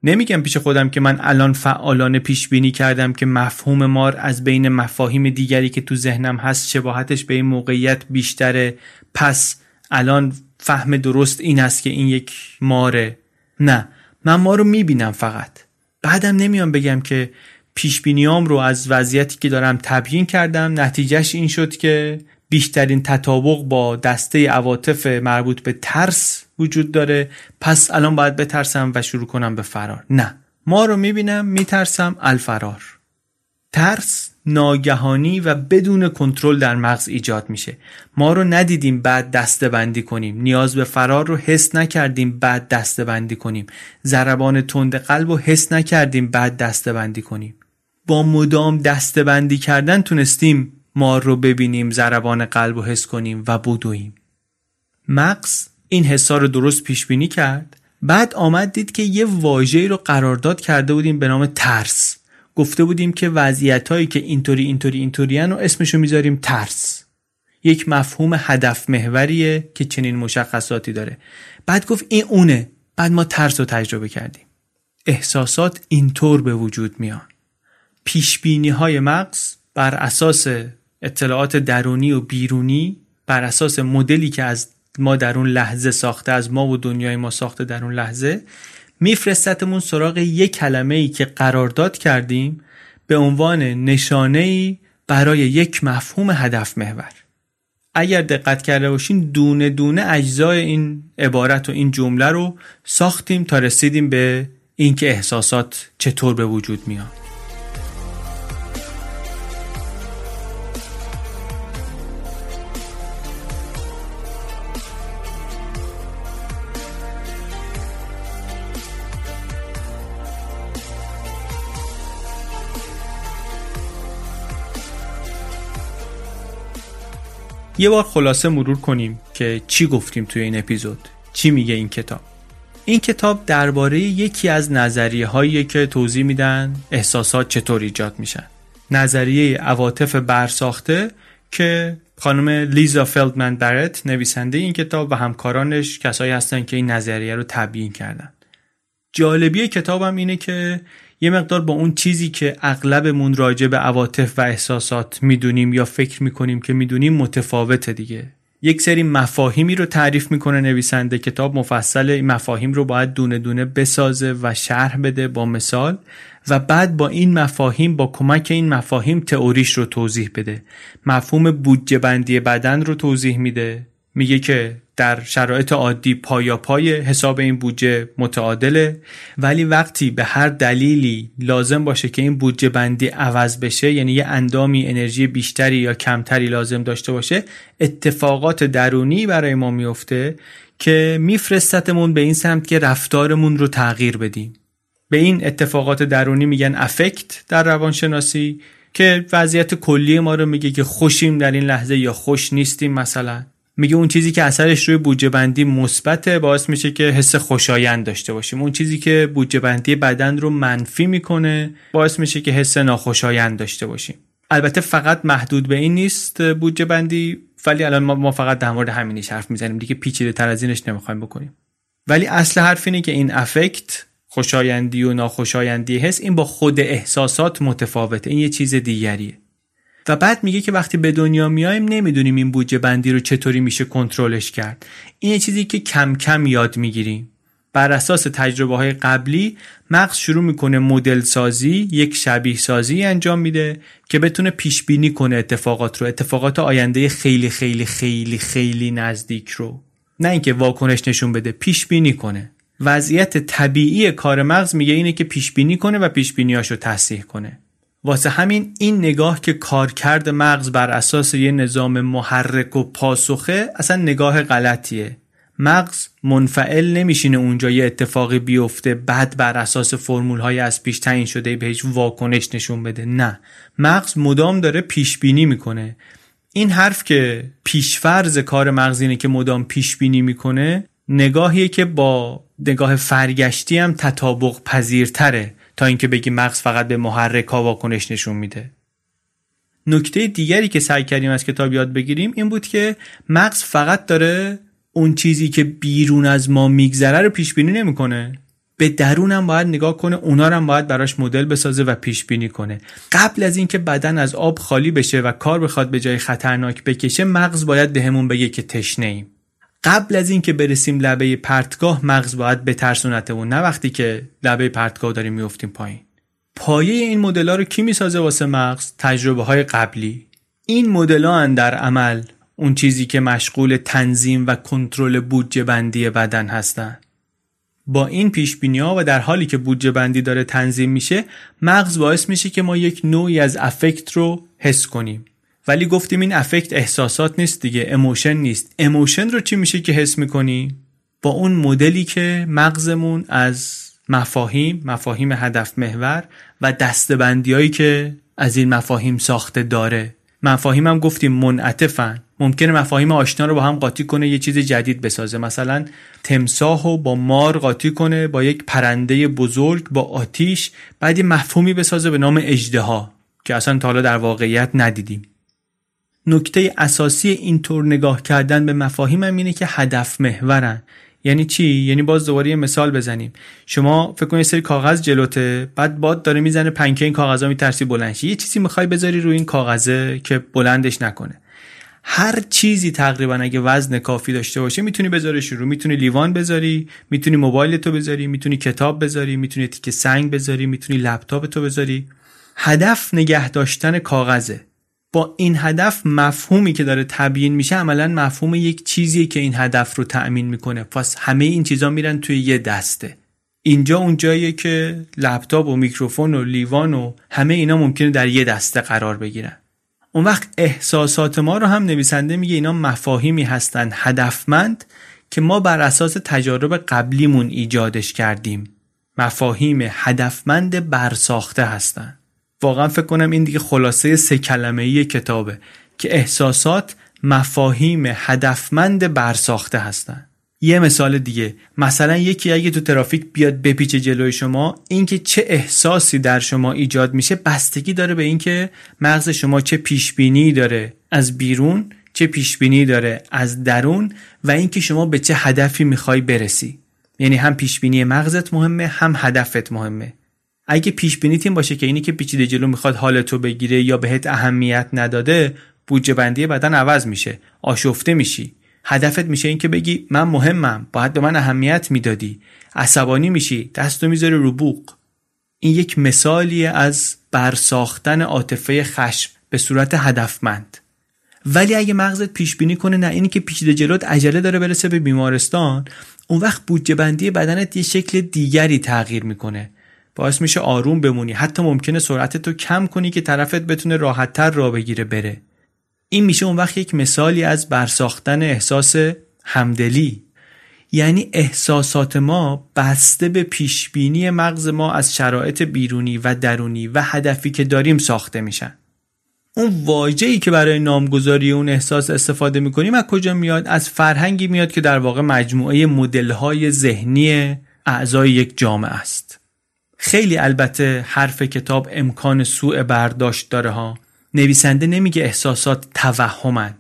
نمیگم پیش خودم که من الان فعالانه پیش بینی کردم که مفهوم مار از بین مفاهیم دیگری که تو ذهنم هست شباهتش به این موقعیت بیشتره، پس الان فهم درست این است که این یک ماره. نه، من مار رو میبینم فقط، بعدم نمیام بگم که پیش بینیام رو از وضعیتی که دارم تبیین کردم، نتیجهش این شد که بیشترین تطابق با دسته عواطف مربوط به ترس وجود داره، پس الان باید بترسم و شروع کنم به فرار. نه، ما رو میبینم، میترسم، الفرار. ترس ناگهانی و بدون کنترل در مغز ایجاد میشه. ما رو ندیدیم بعد دسته‌بندی کنیم، نیاز به فرار رو حس نکردیم بعد دسته‌بندی کنیم، ضربان تند قلب رو حس نکردیم بعد دسته‌بندی کنیم. با مدام دسته‌بندی کردن تونستیم مار رو ببینیم، ضربان قلب رو حس کنیم و بدویم. مغز این حسار رو درست پیش بینی کرد، بعد آمد دید که یه واژه‌ای رو قرارداد کرده بودیم به نام ترس. گفته بودیم که وضعیتایی که اینطوری رو اسمشو میذاریم ترس. یک مفهوم هدف محوریه که چنین مشخصاتی داره. بعد گفت این اونه. بعد ما ترس رو تجربه کردیم. احساسات اینطور به وجود میان. پیش بینی‌های مغز بر اساس اطلاعات درونی و بیرونی، بر اساس مدلی که از ما در اون لحظه ساخته، از ما و دنیای ما ساخته در اون لحظه، میفرستتمون سراغ یک کلمه‌ای که قرارداد کردیم به عنوان نشانه‌ای برای یک مفهوم هدف محور. اگر دقت کرده باشین دونه دونه اجزای این عبارت و این جمله رو ساختیم تا رسیدیم به اینکه احساسات چطور به وجود میان. یه بار خلاصه مرور کنیم که چی گفتیم توی این اپیزود، چی میگه این کتاب. این کتاب درباره یکی از نظریه‌هایی که توضیح میدن احساسات چطور ایجاد میشن، نظریه عواطف برساخته که خانم لیزا فلدمن برت نویسنده این کتاب و همکارانش کسایی هستن که این نظریه رو تبیین کردن. جالبی کتابم اینه که یه مقدار با اون چیزی که اغلبمون راجع به عواطف و احساسات میدونیم یا فکر میکنیم که میدونیم متفاوته دیگه. یک سری مفاهیمی رو تعریف میکنه نویسنده کتاب، مفصل این مفاهیم رو باید دونه دونه بسازه و شرح بده با مثال و بعد با این مفاهیم، با کمک این مفاهیم تئوریش رو توضیح بده. مفهوم بودجه بندی بدن رو توضیح میده، میگه که در شرایط عادی پای حساب این بودجه متعادله، ولی وقتی به هر دلیلی لازم باشه که این بودجه بندی عوض بشه، یعنی یه اندامی انرژی بیشتری یا کمتری لازم داشته باشه، اتفاقات درونی برای ما میفته که میفرستتمون به این سمت که رفتارمون رو تغییر بدیم. به این اتفاقات درونی میگن افکت در روانشناسی، که وضعیت کلی ما رو میگه که خوشیم در این لحظه یا خوش نیستیم. مثلا میگه اون چیزی که اثرش روی بودجه بندی مثبته باعث میشه که حس خوشایند داشته باشیم، اون چیزی که بودجه بندی بدن رو منفی میکنه باعث میشه که حس ناخوشایند داشته باشیم. البته فقط محدود به این نیست بودجه بندی، ولی الان ما فقط در مورد همینش حرف میزنیم دیگه، پیچیده‌تر از اینش نمیخوایم بکنیم. ولی اصل حرف اینه که این افکت، خوشایندی و ناخوشایندی حس، این با خود احساسات متفاوته، این یه چیز دیگریه. و بعد میگه که وقتی به دنیا میایم نمیدونیم این بودجه بندی رو چطوری میشه کنترلش کرد. این یه چیزی که کم کم یاد میگیریم. بر اساس تجربه‌های قبلی مغز شروع میکنه مدل سازی، یک شبیه سازی انجام میده که بتونه پیش بینی کنه اتفاقات آینده خیلی خیلی خیلی خیلی نزدیک رو، نه اینکه واکنش نشون بده، پیش بینی کنه. وضعیت طبیعی کار مغز میگه اینه که پیش بینی کنه و پیش بینیاشو تصحیح کنه. واسه همین این نگاه که کارکرد مغز بر اساس یه نظام محرک و پاسخه اصلا نگاه غلطیه. مغز منفعل نمیشینه اونجا یه اتفاقی بیفته بعد بر اساس فرمول‌های از پیش تعیین شده به هیچ واکنش نشون بده. نه، مغز مدام داره پیش بینی میکنه. این حرف که پیشفرض کار مغز اینه که مدام پیش بینی میکنه، نگاهیه که با نگاه فرگشتی هم تطابق پذیرتره تا اینکه بگی مغز فقط به محرک ها واکنش نشون میده. نکته دیگری که سعی کردیم از کتاب یاد بگیریم این بود که مغز فقط داره اون چیزی که بیرون از ما میگذره رو پیش بینی نمیکنه، به درونم باید نگاه کنه، اونا رو هم باید براش مدل بسازه و پیش بینی کنه. قبل از اینکه بدن از آب خالی بشه و کار بخواد به جای خطرناک بکشه، مغز باید بهمون بگه که تشنه‌ایم. قبل از اینکه برسیم لبه پرتگاه، مغز باید بترسونتمون، نه وقتی که لبه پرتگاه داریم میافتیم پایین. پایه این مدل‌ها رو کی میسازه واسه مغز؟ تجربه‌های قبلی. این مدل‌ها در عمل اون چیزی که مشغول تنظیم و کنترل بودجه بندی بدن هستن. با این پیشبینی‌ها و در حالی که بودجه بندی داره تنظیم میشه، مغز باعث میشه که ما یک نوعی از افکت رو حس کنیم. ولی گفتیم این افکت احساسات نیست دیگه، اموشن نیست. اموشن رو چی میشه که حس میکنی؟ با اون مدلی که مغزمون از مفاهیم هدف محور و دسته‌بندی‌هایی که از این مفاهیم ساخته داره. مفاهیم هم گفتیم منعطفن، ممکنه مفاهیم آشنا رو با هم قاطی کنه، یه چیز جدید بسازه. مثلا تمساح رو با مار قاطی کنه، با یک پرنده بزرگ، با آتیش، بعد یه مفهومی بسازه به نام اژدها که اصلا تا حالا در واقعیت ندیدیم. نکته اساسی اینطور نگاه کردن به مفاهیم هم اینه که هدف محورن. یعنی چی؟ یعنی باز دوباره یه مثال بزنیم. شما فکر کنید سری کاغذ جلوته، بعد باد داره میزنه پنکه این کاغذا، میترسی بلند شی. یه چیزی میخوای بذاری روی این کاغذه که بلندش نکنه. هر چیزی تقریبا اگه وزن کافی داشته باشه میتونی بذاریش رو، میتونی لیوان بذاری، میتونی موبایل تو بذاری، میتونی کتاب بذاری، میتونی تیکه سنگ بذاری، میتونی لپتاپ تو بذاری. هدف نگه داشتن کاغذه. با این هدف مفهومی که داره تبیین میشه عملا مفهوم یک چیزیه که این هدف رو تأمین میکنه. پس همه این چیزا میرن توی یه دسته. اینجا اون جاییه که لپتاپ و میکروفون و لیوان و همه اینا ممکنه در یه دسته قرار بگیرن. اون وقت احساسات ما رو هم نویسنده میگه اینا مفاهیمی هستن هدفمند که ما بر اساس تجارب قبلیمون ایجادش کردیم. مفاهیم هدفمند برساخته هستن. واقعا فکر کنم این دیگه خلاصه 3 کلمه‌ای کتابه که احساسات مفاهیم هدفمند برساخته هستن. یه مثال دیگه، مثلا یکی اگه تو ترافیک بیاد بپیچه جلوی شما، اینکه چه احساسی در شما ایجاد میشه بستگی داره به اینکه مغز شما چه پیشبینی داره از بیرون، چه پیشبینی داره از درون و اینکه شما به چه هدفی میخوای برسی. یعنی هم پیشبینی مغزت مهمه، هم هدفت مهمه. اگه پیش بینیت این باشه که اینی که پیچیده جلو میخواد حالتو بگیره یا بهت اهمیت نداده، بودجه بندی بدن عوض میشه، آشفته میشی. هدفت میشه این که بگی من مهمم، باید به من اهمیت میدادی. عصبانی میشی، دستو میذاری رو بوق. این یک مثالیه از برساختن عاطفه خشم به صورت هدفمند. ولی اگه مغزت پیش بینی کنه نه اینی که پیچیده جلوت عجله داره برسه به بیمارستان، اون وقت بودجه بندی بدنت یه شکل دیگری تغییر میکنه. باعث میشه آروم بمونی، حتی ممکنه سرعتتو کم کنی که طرفت بتونه راحت‌تر راه بگیره بره. این میشه اون وقت یک مثالی از برساختن احساس همدلی. یعنی احساسات ما بسته به پیشبینی مغز ما از شرایط بیرونی و درونی و هدفی که داریم ساخته میشن. اون واژه‌ای که برای نامگذاری اون احساس استفاده میکنیم از کجا میاد؟ از فرهنگی میاد که در واقع مجموعه مدل‌های ذهنی اعضای یک جامعه است. خیلی البته حرف کتاب امکان سوء برداشت داره ها. نویسنده نمیگه احساسات توهمن،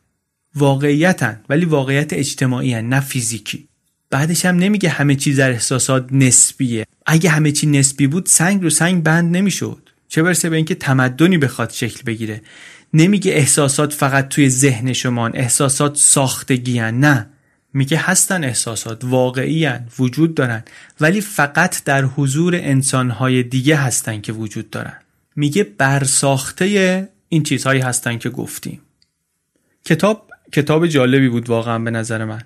واقعیتن، ولی واقعیت اجتماعی هن، نه فیزیکی. بعدش هم نمیگه همه چیز در احساسات نسبیه. اگه همه چی نسبی بود سنگ رو سنگ بند نمیشد، چه برسه به اینکه تمدنی بخواد شکل بگیره. نمیگه احساسات فقط توی ذهن شما، احساسات ساختگی هن. نه، میگه هستن احساسات، واقعی هن، وجود دارن، ولی فقط در حضور انسانهای دیگه هستن که وجود دارن. میگه برساخته این چیزهایی هستن که گفتیم. کتاب جالبی بود واقعا به نظر من.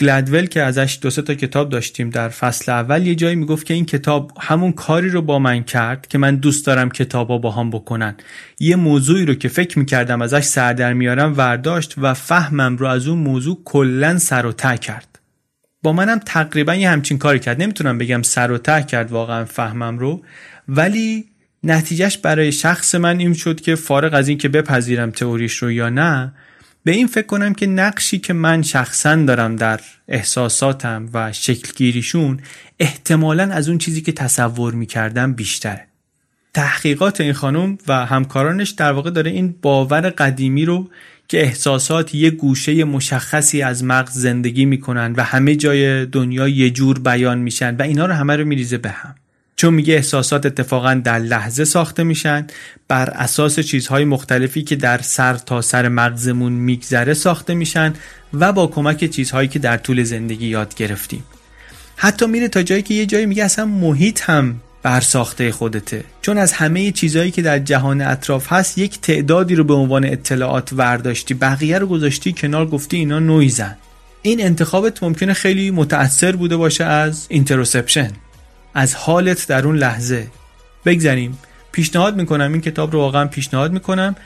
گلدول که ازش 2-3 تا کتاب داشتیم در فصل اول، یه جایی میگفت که این کتاب همون کاری رو با من کرد که من دوست دارم کتابا با هم بکنن. یه موضوعی رو که فکر میکردم ازش سر در میارم ورداشت و فهمم رو از اون موضوع کلن سر و ته کرد. با منم تقریبا یه همچین کاری کرد. نمیتونم بگم سر و ته کرد واقعا فهمم رو، ولی نتیجهش برای شخص من این شد که فارغ از این که بپذیرم تئوریش رو یا نه، به این فکر کنم که نقشی که من شخصاً دارم در احساساتم و شکلگیریشون احتمالاً از اون چیزی که تصور می‌کردم بیشتره. تحقیقات این خانم و همکارانش در واقع داره این باور قدیمی رو که احساسات یه گوشه مشخصی از مغز زندگی میکنن و همه جای دنیا یه جور بیان میشن و اینا رو همه رو میریزه به هم. چون میگه احساسات اتفاقا در لحظه ساخته میشن، بر اساس چیزهای مختلفی که در سر تا سر مغزمون میگذره ساخته میشن و با کمک چیزهایی که در طول زندگی یاد گرفتیم. حتی میره تا جایی که یه جایی میگه اصلا محیط هم بر ساخته خودته، چون از همه چیزهایی که در جهان اطراف هست یک تعدادی رو به عنوان اطلاعات ورداشتی، بقیه رو گذاشتی کنار، گفتی اینا نویزن. این انتخابت ممکنه خیلی متأثر بوده باشه از اینتروسپشن، از حالت در اون لحظه. بگذاریم پیشنهاد میکنم این کتاب رو، واقعا پیشنهاد میکنم،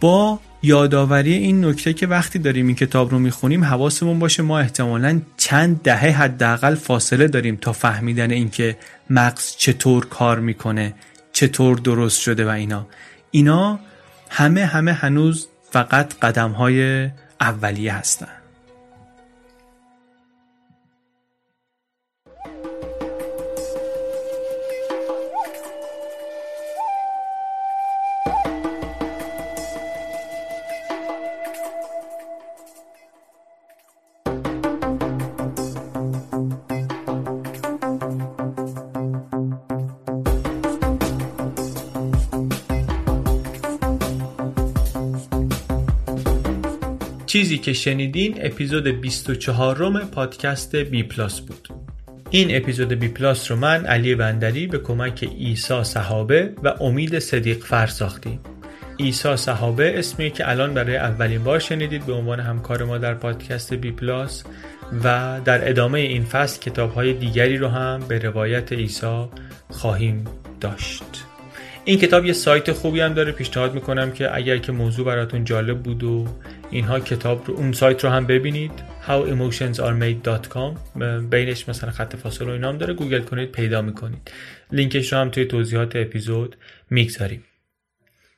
با یادآوری این نکته که وقتی داریم این کتاب رو میخونیم حواسمون باشه ما احتمالاً چند دهه حداقل فاصله داریم تا فهمیدن اینکه مغز چطور کار میکنه، چطور درست شده و اینا همه هنوز فقط قدم‌های اولیه هستن. چیزی که شنیدین اپیزود 24 پادکست بی پلاس بود. این اپیزود بی پلاس رو من علی بندری به کمک عیسی صحابه و امید صدیقفر ساختیم. عیسی صحابه اسمی که الان برای اولین بار شنیدید به عنوان همکار ما در پادکست بی پلاس، و در ادامه این فصل کتاب‌های دیگری رو هم به روایت عیسی خواهیم داشت. این کتاب یه سایت خوبی هم داره، پیشنهاد میکنم که اگر که موضوع براتون جالب بود و اینها، کتاب رو، اون سایت رو هم ببینید، howemotionsaremade.com. بینش مثلا خط فاصله و اینا هم داره، گوگل کنید پیدا میکنید. لینکش رو هم توی توضیحات اپیزود میگذاریم.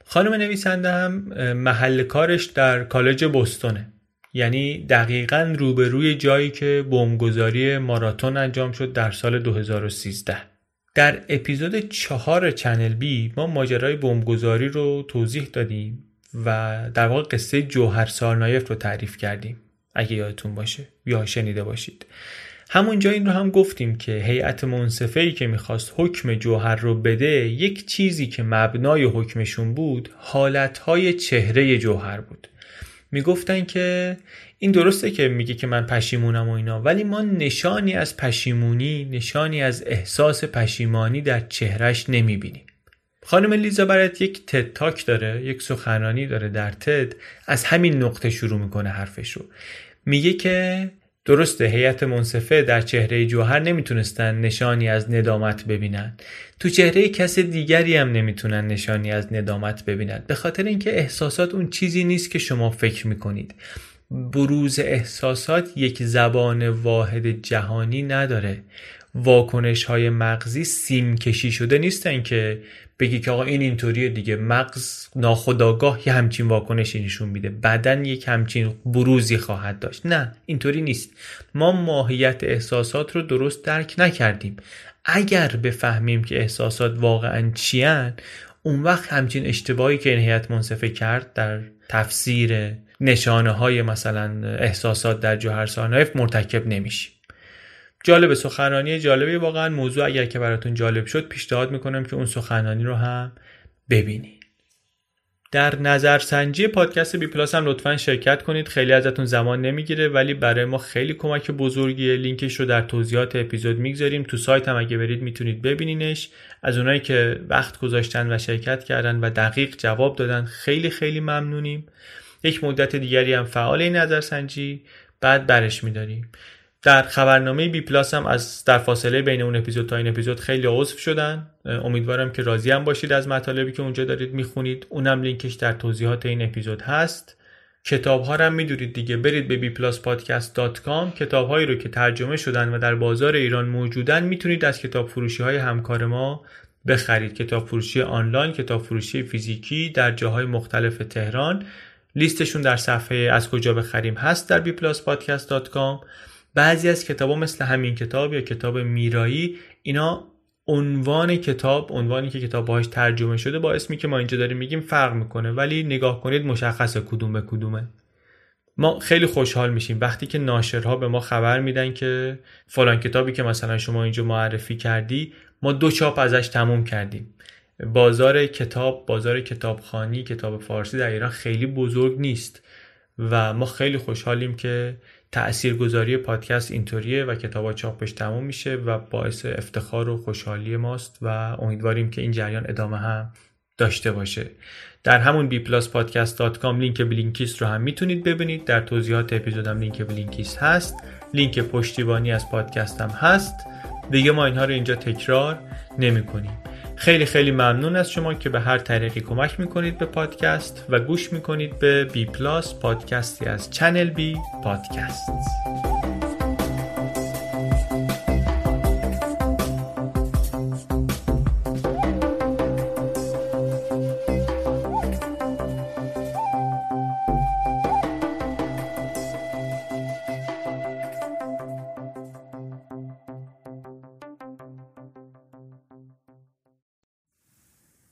خانم نویسنده هم محل کارش در کالج بوستونه، یعنی دقیقاً روبروی جایی که بمبگذاری ماراتون انجام شد در سال 2013. در اپیزود 4 چنل بی ما ماجرای بمبگذاری رو توضیح دادیم و در واقع قصه جوهر سارنایف رو تعریف کردیم، اگه یادتون باشه یا شنیده باشید. همونجا این رو هم گفتیم که هیئت منصفه‌ای که میخواست حکم جوهر رو بده، یک چیزی که مبنای حکمشون بود حالتهای چهره جوهر بود. میگفتن که این درسته که میگه که من پشیمونم و اینا، ولی ما نشانی از پشیمونی، نشانی از احساس پشیمانی در چهرش نمیبینیم. خانم لیزا برایت یک تد تاک داره، یک سخنرانی داره در تد، از همین نقطه شروع میکنه حرفش رو. میگه که درسته هیئت منصفه در چهره جوهر نمیتونستن نشانی از ندامت ببینن، تو چهره کس دیگری هم نمیتونن نشانی از ندامت ببینن، به خاطر اینکه احساسات اون چیزی نیست که شما فکر میکنید. بروز احساسات یک زبان واحد جهانی نداره. واکنش های مغزی سیم کشی شده نیستن که بگی که آقا این اینطوریه دیگه، مغز ناخودآگاه یه همچین واکنشی نشون میده، بدن یک همچین بروزی خواهد داشت. نه، اینطوری نیست. ما ماهیت احساسات رو درست درک نکردیم. اگر بفهمیم که احساسات واقعا چی ان، اون وقت همچین اشتباهی که این هیئت منصفه کرد در تفسیر نشانه های مثلا احساسات در جوهر سارنایف مرتکب نمیشیم. جالب، سخنرانی جالبی واقعا. موضوع اگر که براتون جالب شد پیشنهاد میکنم که اون سخنرانی رو هم ببینید. در نظرسنجی پادکست بی پلاس هم لطفاً شرکت کنید. خیلی ازتون زمان نمیگیره ولی برای ما خیلی کمک بزرگیه. لینکش رو در توضیحات اپیزود میگذاریم. تو سایت هم اگه برید میتونید ببینینش. از اونایی که وقت گذاشتن و شرکت کردن و دقیق جواب دادن خیلی خیلی ممنونیم. یک مدت دیگری هم فعال این نظرسنجی، بعد برش میداریم. در خبرنامه بی پلاس هم از در فاصله بین اون اپیزود تا این اپیزود خیلی عضو شدن. امیدوارم که راضی هم باشید از مطالبی که اونجا دارید میخونید. اونم لینکش در توضیحات این اپیزود هست. کتاب ها رو میدونید دیگه، برید به bpluspodcast.com. کتاب هایی رو که ترجمه شدن و در بازار ایران موجودن میتونید از کتاب فروشی های همکار ما بخرید. کتاب فروشی آنلاین، کتاب فروشی فیزیکی در جاهای مختلف تهران. لیستشون در صفحه از کجا بخریم هست در bpluspodcast.com. بعضی از کتابا مثل همین کتاب یا کتاب میرایی، اینا عنوان کتاب، عنوانی که کتاب باهاش ترجمه شده با اسمی که ما اینجا داریم میگیم فرق میکنه، ولی نگاه کنید مشخصه کدوم به کدومه. ما خیلی خوشحال میشیم وقتی که ناشرها به ما خبر میدن که فلان کتابی که مثلا شما اینجا معرفی کردی ما 2 چاپ ازش تموم کردیم. بازار کتاب، بازار کتابخوانی، کتاب فارسی در ایران خیلی بزرگ نیست و ما خیلی خوشحالیم که تأثیرگذاری پادکست اینطوریه و کتابا چاپش تموم میشه و باعث افتخار و خوشحالی ماست و امیدواریم که این جریان ادامه هم داشته باشه. در همون bpluspodcast.com لینک بلینکیست رو هم میتونید ببینید. در توضیحات اپیزودم لینک بلینکیست هست، لینک پشتیبانی از پادکستم هست. دیگه ما اینها رو اینجا تکرار نمی‌کنیم. خیلی خیلی ممنون از شما که به هر طریقی کمک میکنید به پادکست و گوش میکنید به بی پلاس پادکستی از چنل بی پادکست.